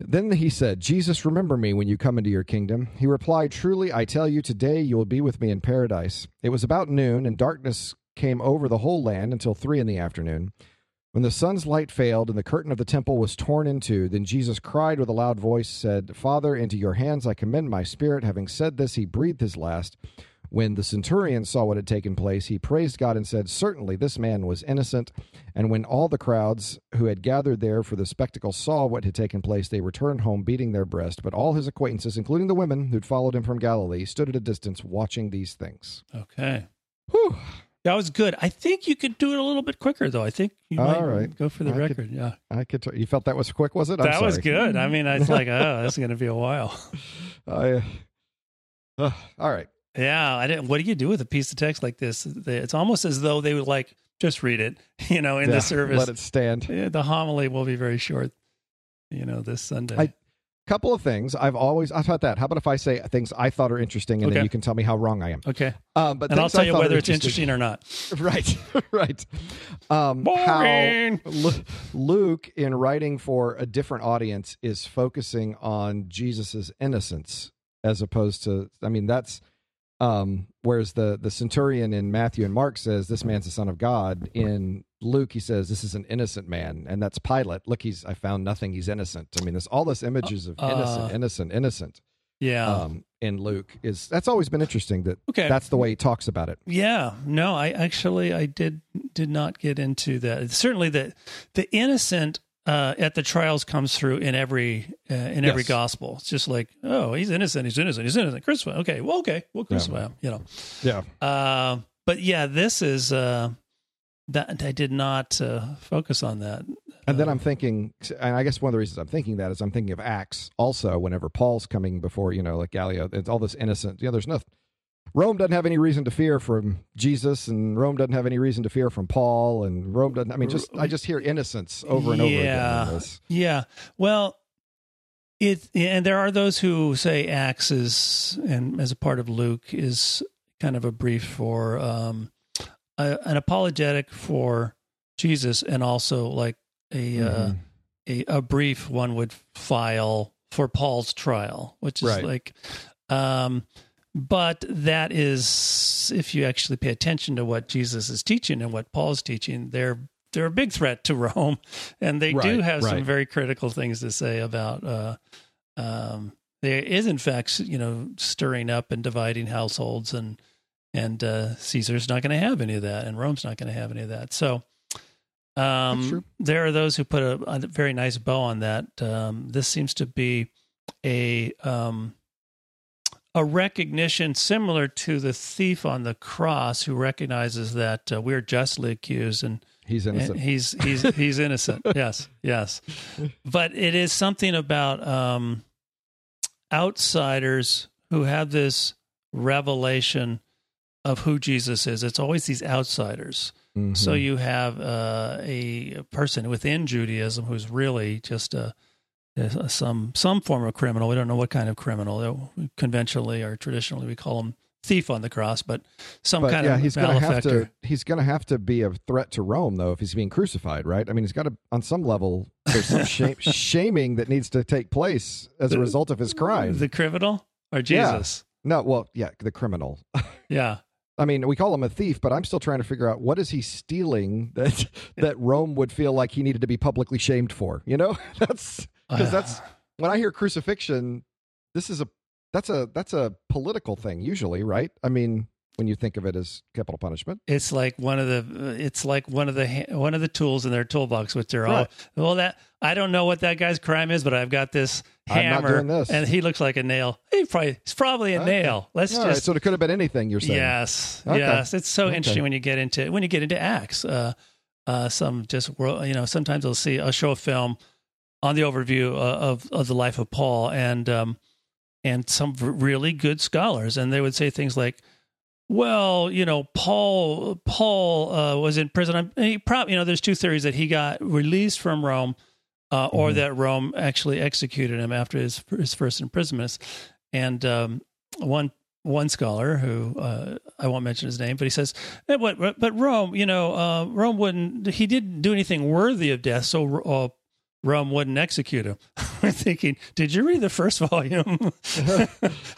Then he said, "Jesus, remember me when you come into your kingdom." He replied, "Truly, I tell you, today you will be with me in paradise." It was about noon, and darkness came over the whole land until three in the afternoon. When the sun's light failed and the curtain of the temple was torn in two, then Jesus cried with a loud voice, said, "Father, into your hands I commend my spirit." Having said this, he breathed his last. When the centurion saw what had taken place, he praised God and said, "Certainly this man was innocent." And when all the crowds who had gathered there for the spectacle saw what had taken place, they returned home beating their breast. But all his acquaintances, including the women who'd followed him from Galilee, stood at a distance watching these things. Okay. Whew. That was good. I think you could do it a little bit quicker, though. I think you might all right. go for the I record. Could, yeah, I could. T- you felt that was quick, was it? I'm that sorry. was good. I mean, I was like, oh, this is going to be a while. Uh, uh, all right. Yeah, I didn't. What do you do with a piece of text like this? It's almost as though they would like just read it, you know, in yeah, the service. Let it stand. The homily will be very short, you know, this Sunday. A couple of things I've always I thought that. How about if I say things I thought are interesting, and okay. then you can tell me how wrong I am? Okay. Um, but and I'll tell I you whether it's interesting or not. Right, right. Um, how Luke, in writing for a different audience, is focusing on Jesus's innocence as opposed to, I mean, that's. Um, whereas the, the centurion in Matthew and Mark says, "This man's the Son of God." In Luke, he says, "This is an innocent man." And that's Pilate. Look, he's, I found nothing. He's innocent. I mean, there's all this images of innocent, uh, innocent, innocent. Yeah. Um, in Luke is, that's always been interesting that okay. that's the way he talks about it. Yeah, no, I actually, I did, did not get into that. Certainly the, the innocent, uh, at the trials comes through in every, uh, in yes. every gospel. It's just like, oh, he's innocent. He's innocent. He's innocent. Crucify. Okay. Well, okay. We'll crucify yeah. him, you know? Yeah. Uh, but yeah, this is, uh, that I did not, uh, focus on that. And then I'm thinking, and I guess one of the reasons I'm thinking that is I'm thinking of Acts also, whenever Paul's coming before, you know, like Gallio, it's all this innocent, you know, there's nothing, Rome doesn't have any reason to fear from Jesus, and Rome doesn't have any reason to fear from Paul, and Rome doesn't, I mean, just, I just hear innocence over and over yeah. again. In this. Yeah. Well, it, and there are those who say Acts is, and as a part of Luke is kind of a brief for, um, a, an apologetic for Jesus. And also like a, mm-hmm. uh, a, a brief one would file for Paul's trial, which is right. like, um, but that is, if you actually pay attention to what Jesus is teaching and what Paul's teaching, they're they're a big threat to Rome, and they right, do have right. some very critical things to say about. Uh, um, there is, in fact, you know, stirring up and dividing households, and and uh, Caesar's not going to have any of that, and Rome's not going to have any of that. So um, there are those who put a, a very nice bow on that. Um, this seems to be a. Um, A recognition similar to the thief on the cross, who recognizes that uh, we're justly accused and he's innocent. And he's he's he's innocent. Yes, yes. But it is something about um, outsiders who have this revelation of who Jesus is. It's always these outsiders. Mm-hmm. So you have uh, a person within Judaism who's really just a. Some some form of criminal. We don't know what kind of criminal. Conventionally or traditionally, we call him thief on the cross, but some but, kind yeah, of he's malefactor. Gonna have to, he's going to have to be a threat to Rome, though, if he's being crucified, right? I mean, he's got to, on some level, there's some shame, shaming that needs to take place as the, a result of his crime. The criminal or Jesus? Yeah. No, well, yeah, the criminal. Yeah. I mean, we call him a thief, but I'm still trying to figure out what is he stealing that that Rome would feel like he needed to be publicly shamed for, you know? That's... Because that's when I hear crucifixion, this is a that's a that's a political thing usually, right? I mean, when you think of it as capital punishment, it's like one of the it's like one of the one of the tools in their toolbox, which they're right. all well. That I don't know what that guy's crime is, but I've got this hammer, I'm not doing this. And he looks like a nail. He probably it's probably a okay. nail. Let's all just right. so it could have been anything. You're saying yes, okay. yes. It's so okay. interesting when you get into when you get into Acts. Uh, uh, some just you know sometimes they'll see I'll show a film. On the overview of, of the life of Paul and um, and some really good scholars. And they would say things like, well, you know, Paul Paul uh, was in prison. And he probably, you know, there's two theories that he got released from Rome uh, or mm-hmm. that Rome actually executed him after his his first imprisonment. And um, one one scholar who uh, I won't mention his name, but he says, eh, but, but Rome, you know, uh, Rome wouldn't, he didn't do anything worthy of death. So uh, Rome wouldn't execute him. We're thinking, did you read the first volume?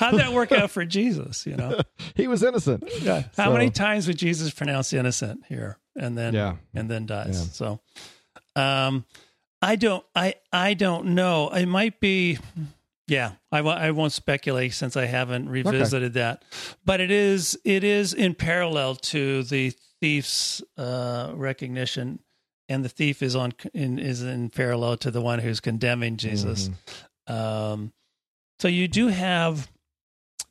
How'd that work out for Jesus? You know, he was innocent. Yeah. How so. Many times was Jesus pronounced innocent here and then, yeah. and then dies. Yeah. So, um, I don't, I, I don't know. It might be, yeah, I, w- I won't speculate since I haven't revisited okay. that, but it is, it is in parallel to the thief's, uh, recognition. And the thief is on in, is in parallel to the one who's condemning Jesus. Mm-hmm. Um, so you do have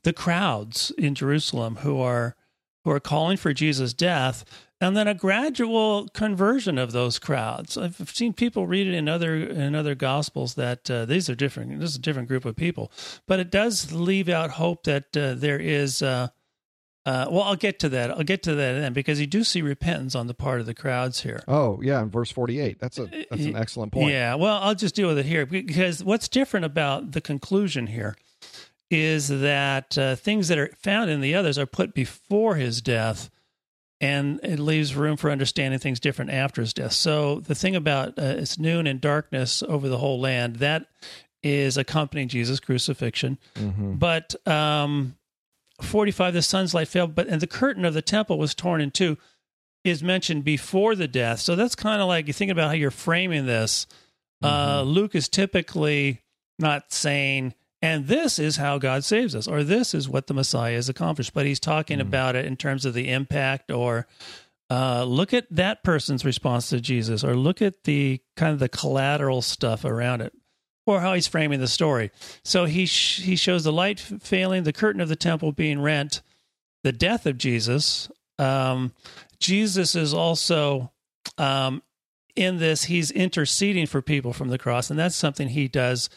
the crowds in Jerusalem who are who are calling for Jesus' death, and then a gradual conversion of those crowds. I've seen people read it in other in other gospels that uh, these are different. This is a different group of people, but it does leave out hope that uh, there is. Uh, Uh, well, I'll get to that. I'll get to that then, because you do see repentance on the part of the crowds here. Oh, yeah, in verse forty-eight. That's a that's an excellent point. Yeah, well, I'll just deal with it here, because what's different about the conclusion here is that uh, things that are found in the others are put before his death, and it leaves room for understanding things different after his death. So the thing about uh, it's noon and darkness over the whole land, that is accompanying Jesus' crucifixion. Mm-hmm. But... um forty-five, the sun's light failed, but and the curtain of the temple was torn in two, is mentioned before the death. So that's kind of like, you think about how you're framing this. Mm-hmm. Uh, Luke is typically not saying, and this is how God saves us, or this is what the Messiah has accomplished, but he's talking mm-hmm. about it in terms of the impact, or uh, look at that person's response to Jesus, or look at the kind of the collateral stuff around it. Or how he's framing the story. So he sh- he shows the light failing, the curtain of the temple being rent, the death of Jesus. Um, Jesus is also um, in this, he's interceding for people from the cross, and that's something he does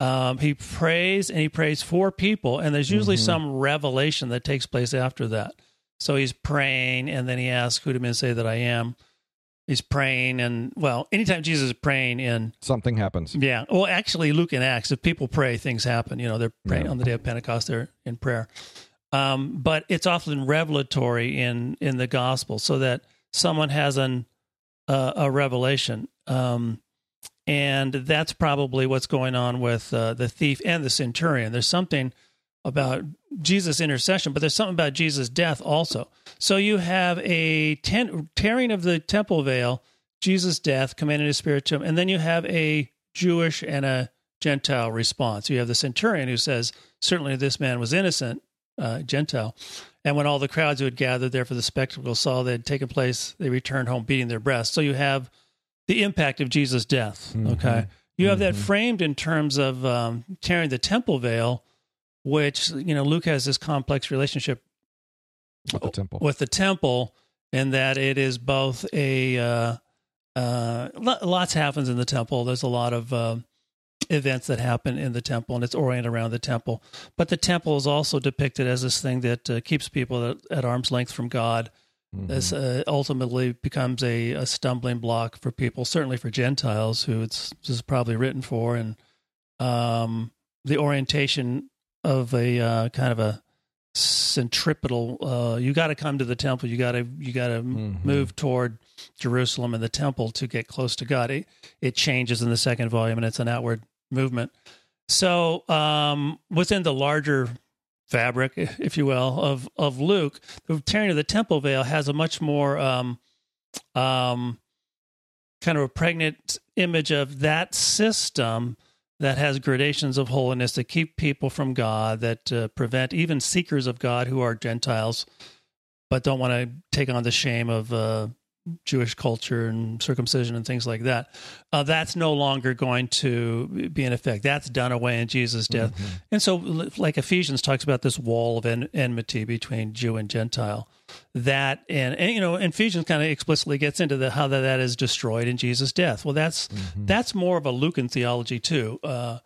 Um, he prays, and he prays for people, and there's usually mm-hmm. some revelation that takes place after that. So he's praying, and then he asks, who do men say that I am? He's praying, and, well, anytime Jesus is praying, and... something happens. Yeah. Well, actually, Luke and Acts, if people pray, things happen. You know, they're praying yeah. on the day of Pentecost, they're in prayer. Um, but it's often revelatory in, in the gospel, so that someone has an uh, a revelation. Um And that's probably what's going on with uh, the thief and the centurion. There's something about Jesus' intercession, but there's something about Jesus' death also. So you have a ten- tearing of the temple veil, Jesus' death, commanding his spirit to him, and then you have a Jewish and a Gentile response. You have the centurion who says, certainly this man was innocent, uh, Gentile. And when all the crowds who had gathered there for the spectacle saw that had taken place, they returned home beating their breasts. So you have the impact of Jesus' death, okay? Mm-hmm. You have mm-hmm. that framed in terms of um, tearing the temple veil, which, you know, Luke has this complex relationship with the temple, with the temple in that it is both a... Uh, uh, lots happens in the temple. There's a lot of uh, events that happen in the temple, and it's oriented around the temple. But the temple is also depicted as this thing that uh, keeps people at, at arm's length from God. Mm-hmm. This uh, ultimately becomes a, a stumbling block for people, certainly for Gentiles, who it's this is probably written for, and um, the orientation of a uh, kind of a centripetal. Uh, you got to come to the temple. You got to you got to mm-hmm. move toward Jerusalem and the temple to get close to God. It, it changes in the second volume, and it's an outward movement. So um, within the larger fabric, if you will, of, of Luke, the tearing of the temple veil has a much more um, um, kind of a pregnant image of that system that has gradations of holiness that keep people from God, that uh, prevent even seekers of God who are Gentiles but don't want to take on the shame of uh, Jewish culture and circumcision and things like that. Uh, that's no longer going to be in effect. That's done away in Jesus' death. Mm-hmm. And so, like Ephesians talks about this wall of en- enmity between Jew and Gentile. That, and, and you know, Ephesians kind of explicitly gets into the, how that, that is destroyed in Jesus' death. Well, that's mm-hmm. that's more of a Lucan theology, too. Uh,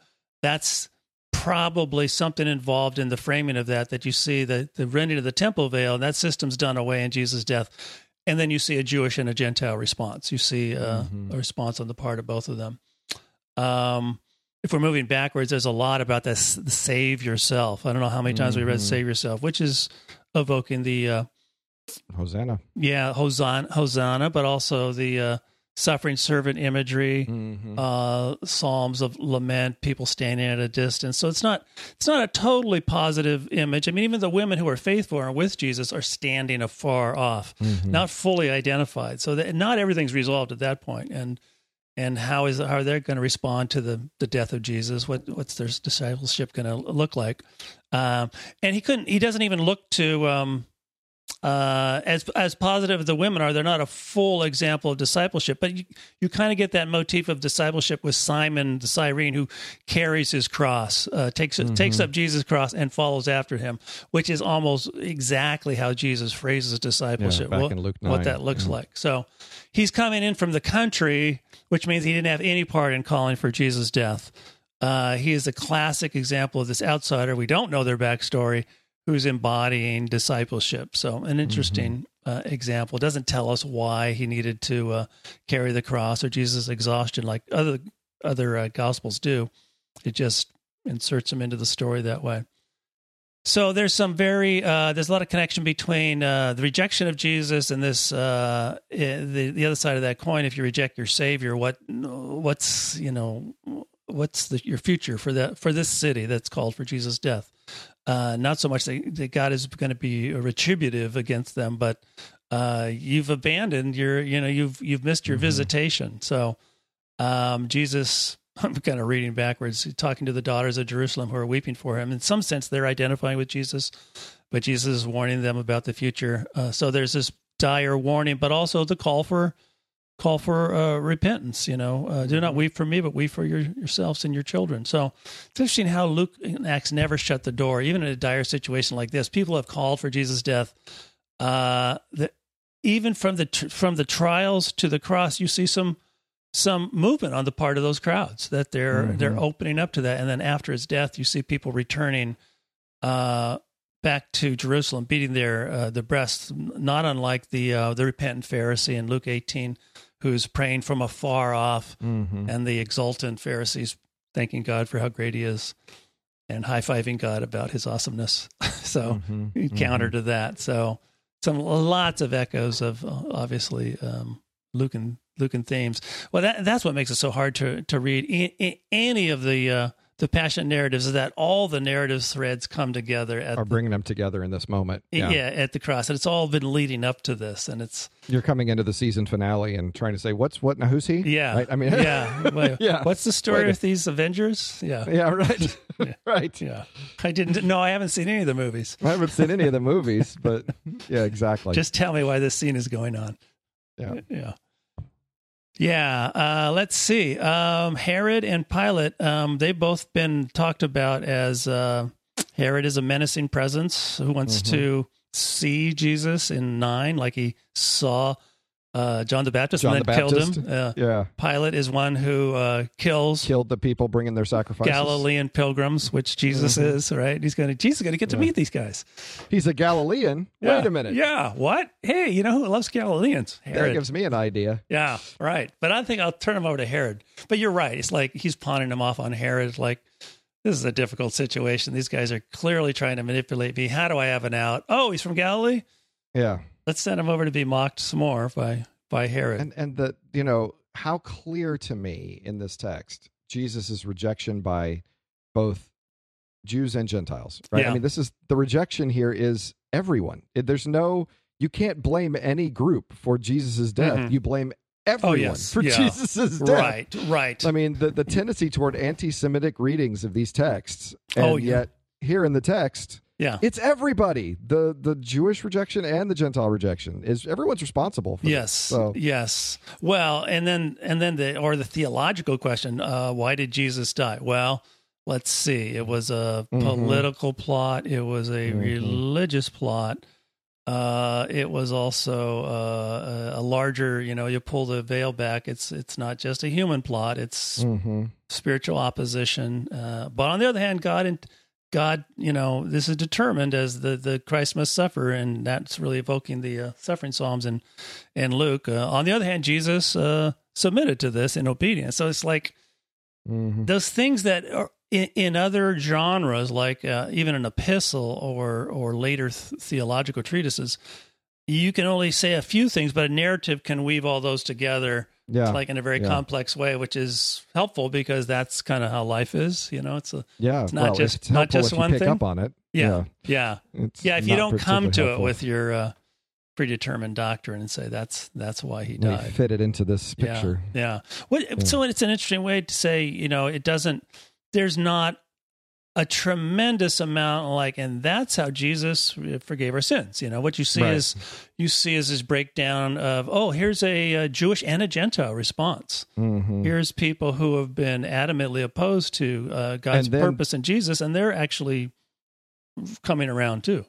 that's probably something involved in the framing of that, that you see the, the rending of the temple veil, and that system's done away in Jesus' death. And then you see a Jewish and a Gentile response. You see uh, mm-hmm. a response on the part of both of them. Um, if we're moving backwards, there's a lot about this save yourself. I don't know how many times mm-hmm. we read save yourself, which is evoking the... Uh, Hosanna. Yeah, Hosanna, Hosanna, but also the uh, suffering servant imagery, mm-hmm. uh, psalms of lament, people standing at a distance. So it's not it's not a totally positive image. I mean, even the women who are faithful and with Jesus are standing afar off, mm-hmm. not fully identified. So that not everything's resolved at that point. And and how is how are they going to respond to the, the death of Jesus? What what's their discipleship going to look like? Um, and he couldn't. He doesn't even look to. Um, Uh, as as positive the women are, they're not a full example of discipleship, but you, you kind of get that motif of discipleship with Simon the Cyrene, who carries his cross, uh, takes mm-hmm. takes up Jesus' cross and follows after him, which is almost exactly how Jesus phrases discipleship, yeah, what, what that looks mm-hmm. like. So he's coming in from the country, which means he didn't have any part in calling for Jesus' death. Uh, he is a classic example of this outsider. We don't know their backstory, who's embodying discipleship. So an interesting mm-hmm. uh, example. It doesn't tell us why he needed to uh, carry the cross or Jesus' exhaustion like other other uh, Gospels do. It just inserts him into the story that way. So there's some very, uh, there's a lot of connection between uh, the rejection of Jesus and this, uh, the, the other side of that coin. If you reject your Savior, what what's, you know, what's the, your future for that for this city that's called for Jesus' death? Uh, not so much that, that God is going to be retributive against them, but uh, you've abandoned your, you know, you've you've missed your mm-hmm. visitation. So um, Jesus, I'm kind of reading backwards, talking to the daughters of Jerusalem who are weeping for him. In some sense, they're identifying with Jesus, but Jesus is warning them about the future. Uh, so there's this dire warning, but also the call for call for uh, repentance, you know, uh, do not weep for me, but weep for your, yourselves and your children. So it's interesting how Luke and Acts never shut the door, even in a dire situation like this. People have called for Jesus' death. Uh, the, even from the, tr- from the trials to the cross, you see some some movement on the part of those crowds, that they're mm-hmm. they're opening up to that. And then after his death, you see people returning uh, back to Jerusalem, beating their uh, their breasts, not unlike the uh, the repentant Pharisee in Luke eighteen, who's praying from afar off, mm-hmm. and the exultant Pharisees thanking God for how great he is and high-fiving God about his awesomeness. So mm-hmm. counter mm-hmm. to that. So some lots of echoes of, obviously, um, Luke and Luke and themes. Well, that, that's what makes it so hard to, to read in, in any of the uh, the passion narratives, is that all the narrative threads come together. At Are the, bringing them together in this moment. Yeah. yeah, at the cross. And it's all been leading up to this. And it's... You're coming into the season finale and trying to say, what's what, now who's he? Yeah. Right? I mean... yeah. Well, yeah. What's the story with these Avengers? Yeah. Yeah, right. yeah. Right. Yeah. I didn't... No, I haven't seen any of the movies. I haven't seen any of the movies, but yeah, exactly. Just tell me why this scene is going on. Yeah. Yeah. Yeah, uh, let's see. Um, Herod and Pilate, um, they've both been talked about as uh, Herod is a menacing presence who wants mm-hmm. to see Jesus in nine, like he saw uh, John the Baptist John and then the Baptist. killed him. Uh, yeah. Pilate is one who uh, kills. Killed the people bringing their sacrifices. Galilean pilgrims, which Jesus mm-hmm. is, right? He's going to, Jesus is going to get yeah. to meet these guys. He's a Galilean? Yeah. Wait a minute. Yeah, what? Hey, you know who loves Galileans? Herod. That gives me an idea. Yeah, right. But I think I'll turn him over to Herod. But you're right. It's like he's pawning him off on Herod. Like, this is a difficult situation. These guys are clearly trying to manipulate me. How do I have an out? Oh, he's from Galilee? Yeah. Let's send him over to be mocked some more by, by Herod. And and the you know, how clear to me in this text, Jesus' rejection by both Jews and Gentiles, right? Yeah. I mean, this is, the rejection here is everyone. There's no, you can't blame any group for Jesus' death. Mm-hmm. You blame everyone oh, yes. for yeah. Jesus' death. Right, right. I mean, the, the tendency toward anti-Semitic readings of these texts, and oh, yeah. yet here in the text... Yeah. It's everybody. The the Jewish rejection and the Gentile rejection is everyone's responsible for yes. this. So. Yes. Well, and then and then the or the theological question, uh, why did Jesus die? Well, let's see. It was a mm-hmm. political plot, it was a mm-hmm. religious plot. Uh, it was also uh, a larger, you know, you pull the veil back. It's it's not just a human plot, it's mm-hmm. spiritual opposition. Uh, but on the other hand, God and God, you know, this is determined as the, the Christ must suffer, and that's really evoking the uh, suffering psalms in, in Luke. Uh, on the other hand, Jesus uh, submitted to this in obedience. So it's like mm-hmm. those things that are in, in other genres, like uh, even an epistle or or later th- theological treatises, you can only say a few things, but a narrative can weave all those together, yeah. like in a very yeah. complex way, which is helpful because that's kind of how life is. You know, it's a yeah. It's not well, just it's not just if one you pick thing. Up on it. Yeah, yeah, yeah. yeah if you don't come to helpful. It with your uh, predetermined doctrine and say that's that's why he died, we fit it into this picture. Yeah, yeah. What, yeah. So it's an interesting way to say, you know, it doesn't. There's not a tremendous amount, like, and that's how Jesus forgave our sins. You know, what you see right. is, you see is this breakdown of, oh, here's a, a Jewish and a Gentile response. Mm-hmm. Here's people who have been adamantly opposed to uh, God's and then, purpose in Jesus, and they're actually coming around too.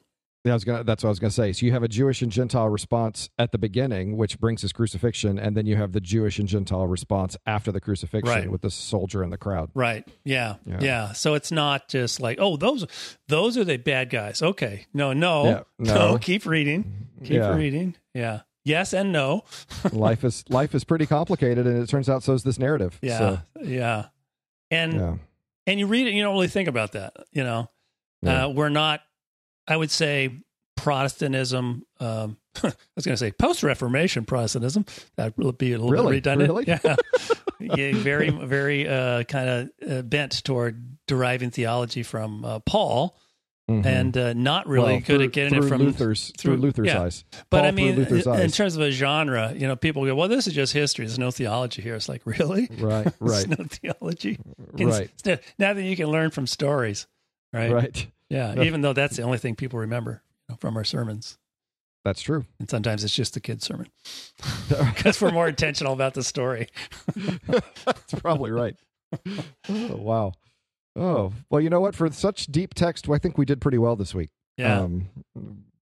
Yeah, I was gonna, that's what I was going to say. So you have a Jewish and Gentile response at the beginning, which brings his crucifixion, and then you have the Jewish and Gentile response after the crucifixion right. with the soldier and the crowd. Right, yeah, yeah, yeah. So it's not just like, oh, those those are the bad guys. Okay, no, no, yeah, no. no, keep reading, keep yeah. reading. Yeah, yes and no. life is life is pretty complicated, and it turns out so is this narrative. Yeah, so. yeah. And, yeah. and you read it, you don't really think about that, you know. Yeah. Uh, we're not... I would say Protestantism, um, I was going to say post-Reformation Protestantism, that would be a little really? bit redundant. Really? Yeah. yeah, very, very uh, kind of uh, bent toward deriving theology from uh, Paul mm-hmm. and uh, not really well, good through, at getting it from Luther's, through, through Luther's yeah. eyes. But Paul I mean, in eyes. terms of a genre, you know, people go, well, this is just history. There's no theology here. It's like, really? Right, right. There's no theology. Right. Instead, now that you can learn from stories, right? Right. Yeah, even though that's the only thing people remember from our sermons. That's true. And sometimes it's just the kid's sermon because we're more intentional about the story. That's probably right. Oh, wow. Oh, well, you know what? For such deep text, I think we did pretty well this week. Yeah. Um,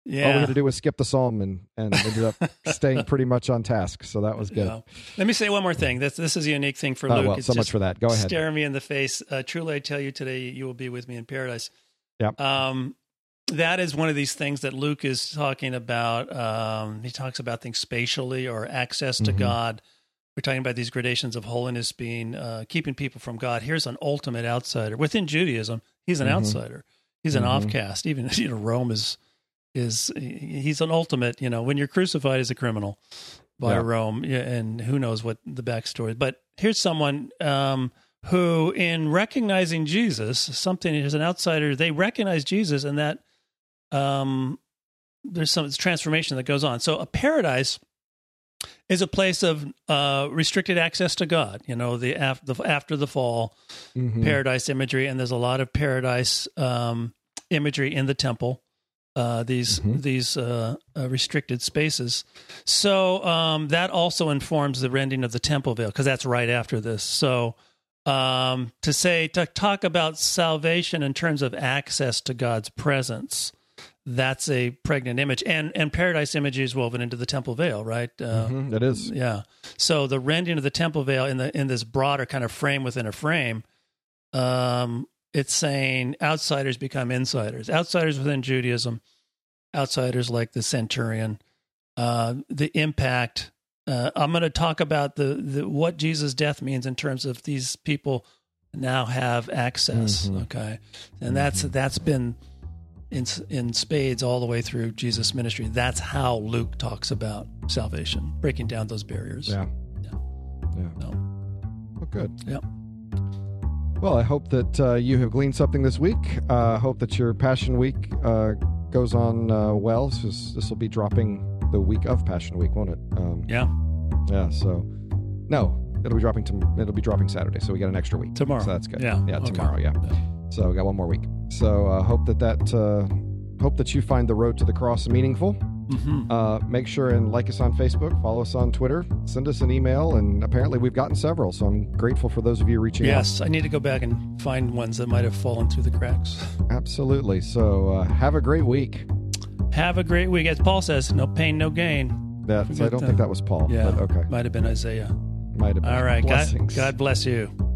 Yeah. All we had to do was skip the psalm and, and ended up staying pretty much on task. So that was good. Yeah. Let me say one more thing. This, this is a unique thing for oh, Luke. Well, it's so much for that. Go ahead. Staring me in the face. Uh, Truly, I tell you today, you will be with me in paradise. Yep. Um, that is one of these things that Luke is talking about. Um, he talks about things spatially or access to mm-hmm. God. We're talking about these gradations of holiness being, uh, keeping people from God. Here's an ultimate outsider. Within Judaism, he's an mm-hmm. outsider. He's an mm-hmm. offcast. Even, you know, Rome is... is he's an ultimate, you know, when you're crucified as a criminal by yeah. Rome, and who knows what the backstory. But here's someone um, who, in recognizing Jesus, something as an outsider, they recognize Jesus, and that um, there's some transformation that goes on. So a paradise is a place of uh, restricted access to God, you know, the, af- the after the fall mm-hmm. paradise imagery, and there's a lot of paradise um, imagery in the temple. Uh, these mm-hmm. these uh, uh, restricted spaces. So um, that also informs the rending of the temple veil, because that's right after this. So um, to say to talk about salvation in terms of access to God's presence, that's a pregnant image, and and paradise imagery is woven into the temple veil, right? Uh, mm-hmm, that is, yeah. So the rending of the temple veil in the in this broader kind of frame within a frame. Um, It's saying outsiders become insiders. Outsiders within Judaism, outsiders like the centurion. Uh, the impact. Uh, I'm going to talk about the, the what Jesus' death means in terms of these people now have access. Mm-hmm. Okay, and that's that's been in in spades all the way through Jesus' ministry. That's how Luke talks about salvation, breaking down those barriers. Yeah, yeah, yeah. No. Oh, good. Yeah. Well, I hope that uh, you have gleaned something this week. I uh, hope that your Passion Week uh, goes on uh, well. This will be dropping the week of Passion Week, won't it? Um, yeah. Yeah. So, no, it'll be dropping. To, it'll be dropping Saturday. So we got an extra week tomorrow. So that's good. Yeah. Yeah. Okay. Tomorrow. Yeah. So we got one more week. So uh, hope that that uh, hope that you find the road to the cross meaningful. Mm-hmm. Uh, make sure and like us on Facebook, follow us on Twitter, send us an email, and apparently we've gotten several, so I'm grateful for those of you reaching yes, out. Yes, I need to go back and find ones that might have fallen through the cracks. Absolutely. So uh, have a great week. Have a great week. As Paul says, no pain, no gain. That, I don't the, think that was Paul. Yeah, but okay. Might have been Isaiah. Might have been. All right. God, God bless you.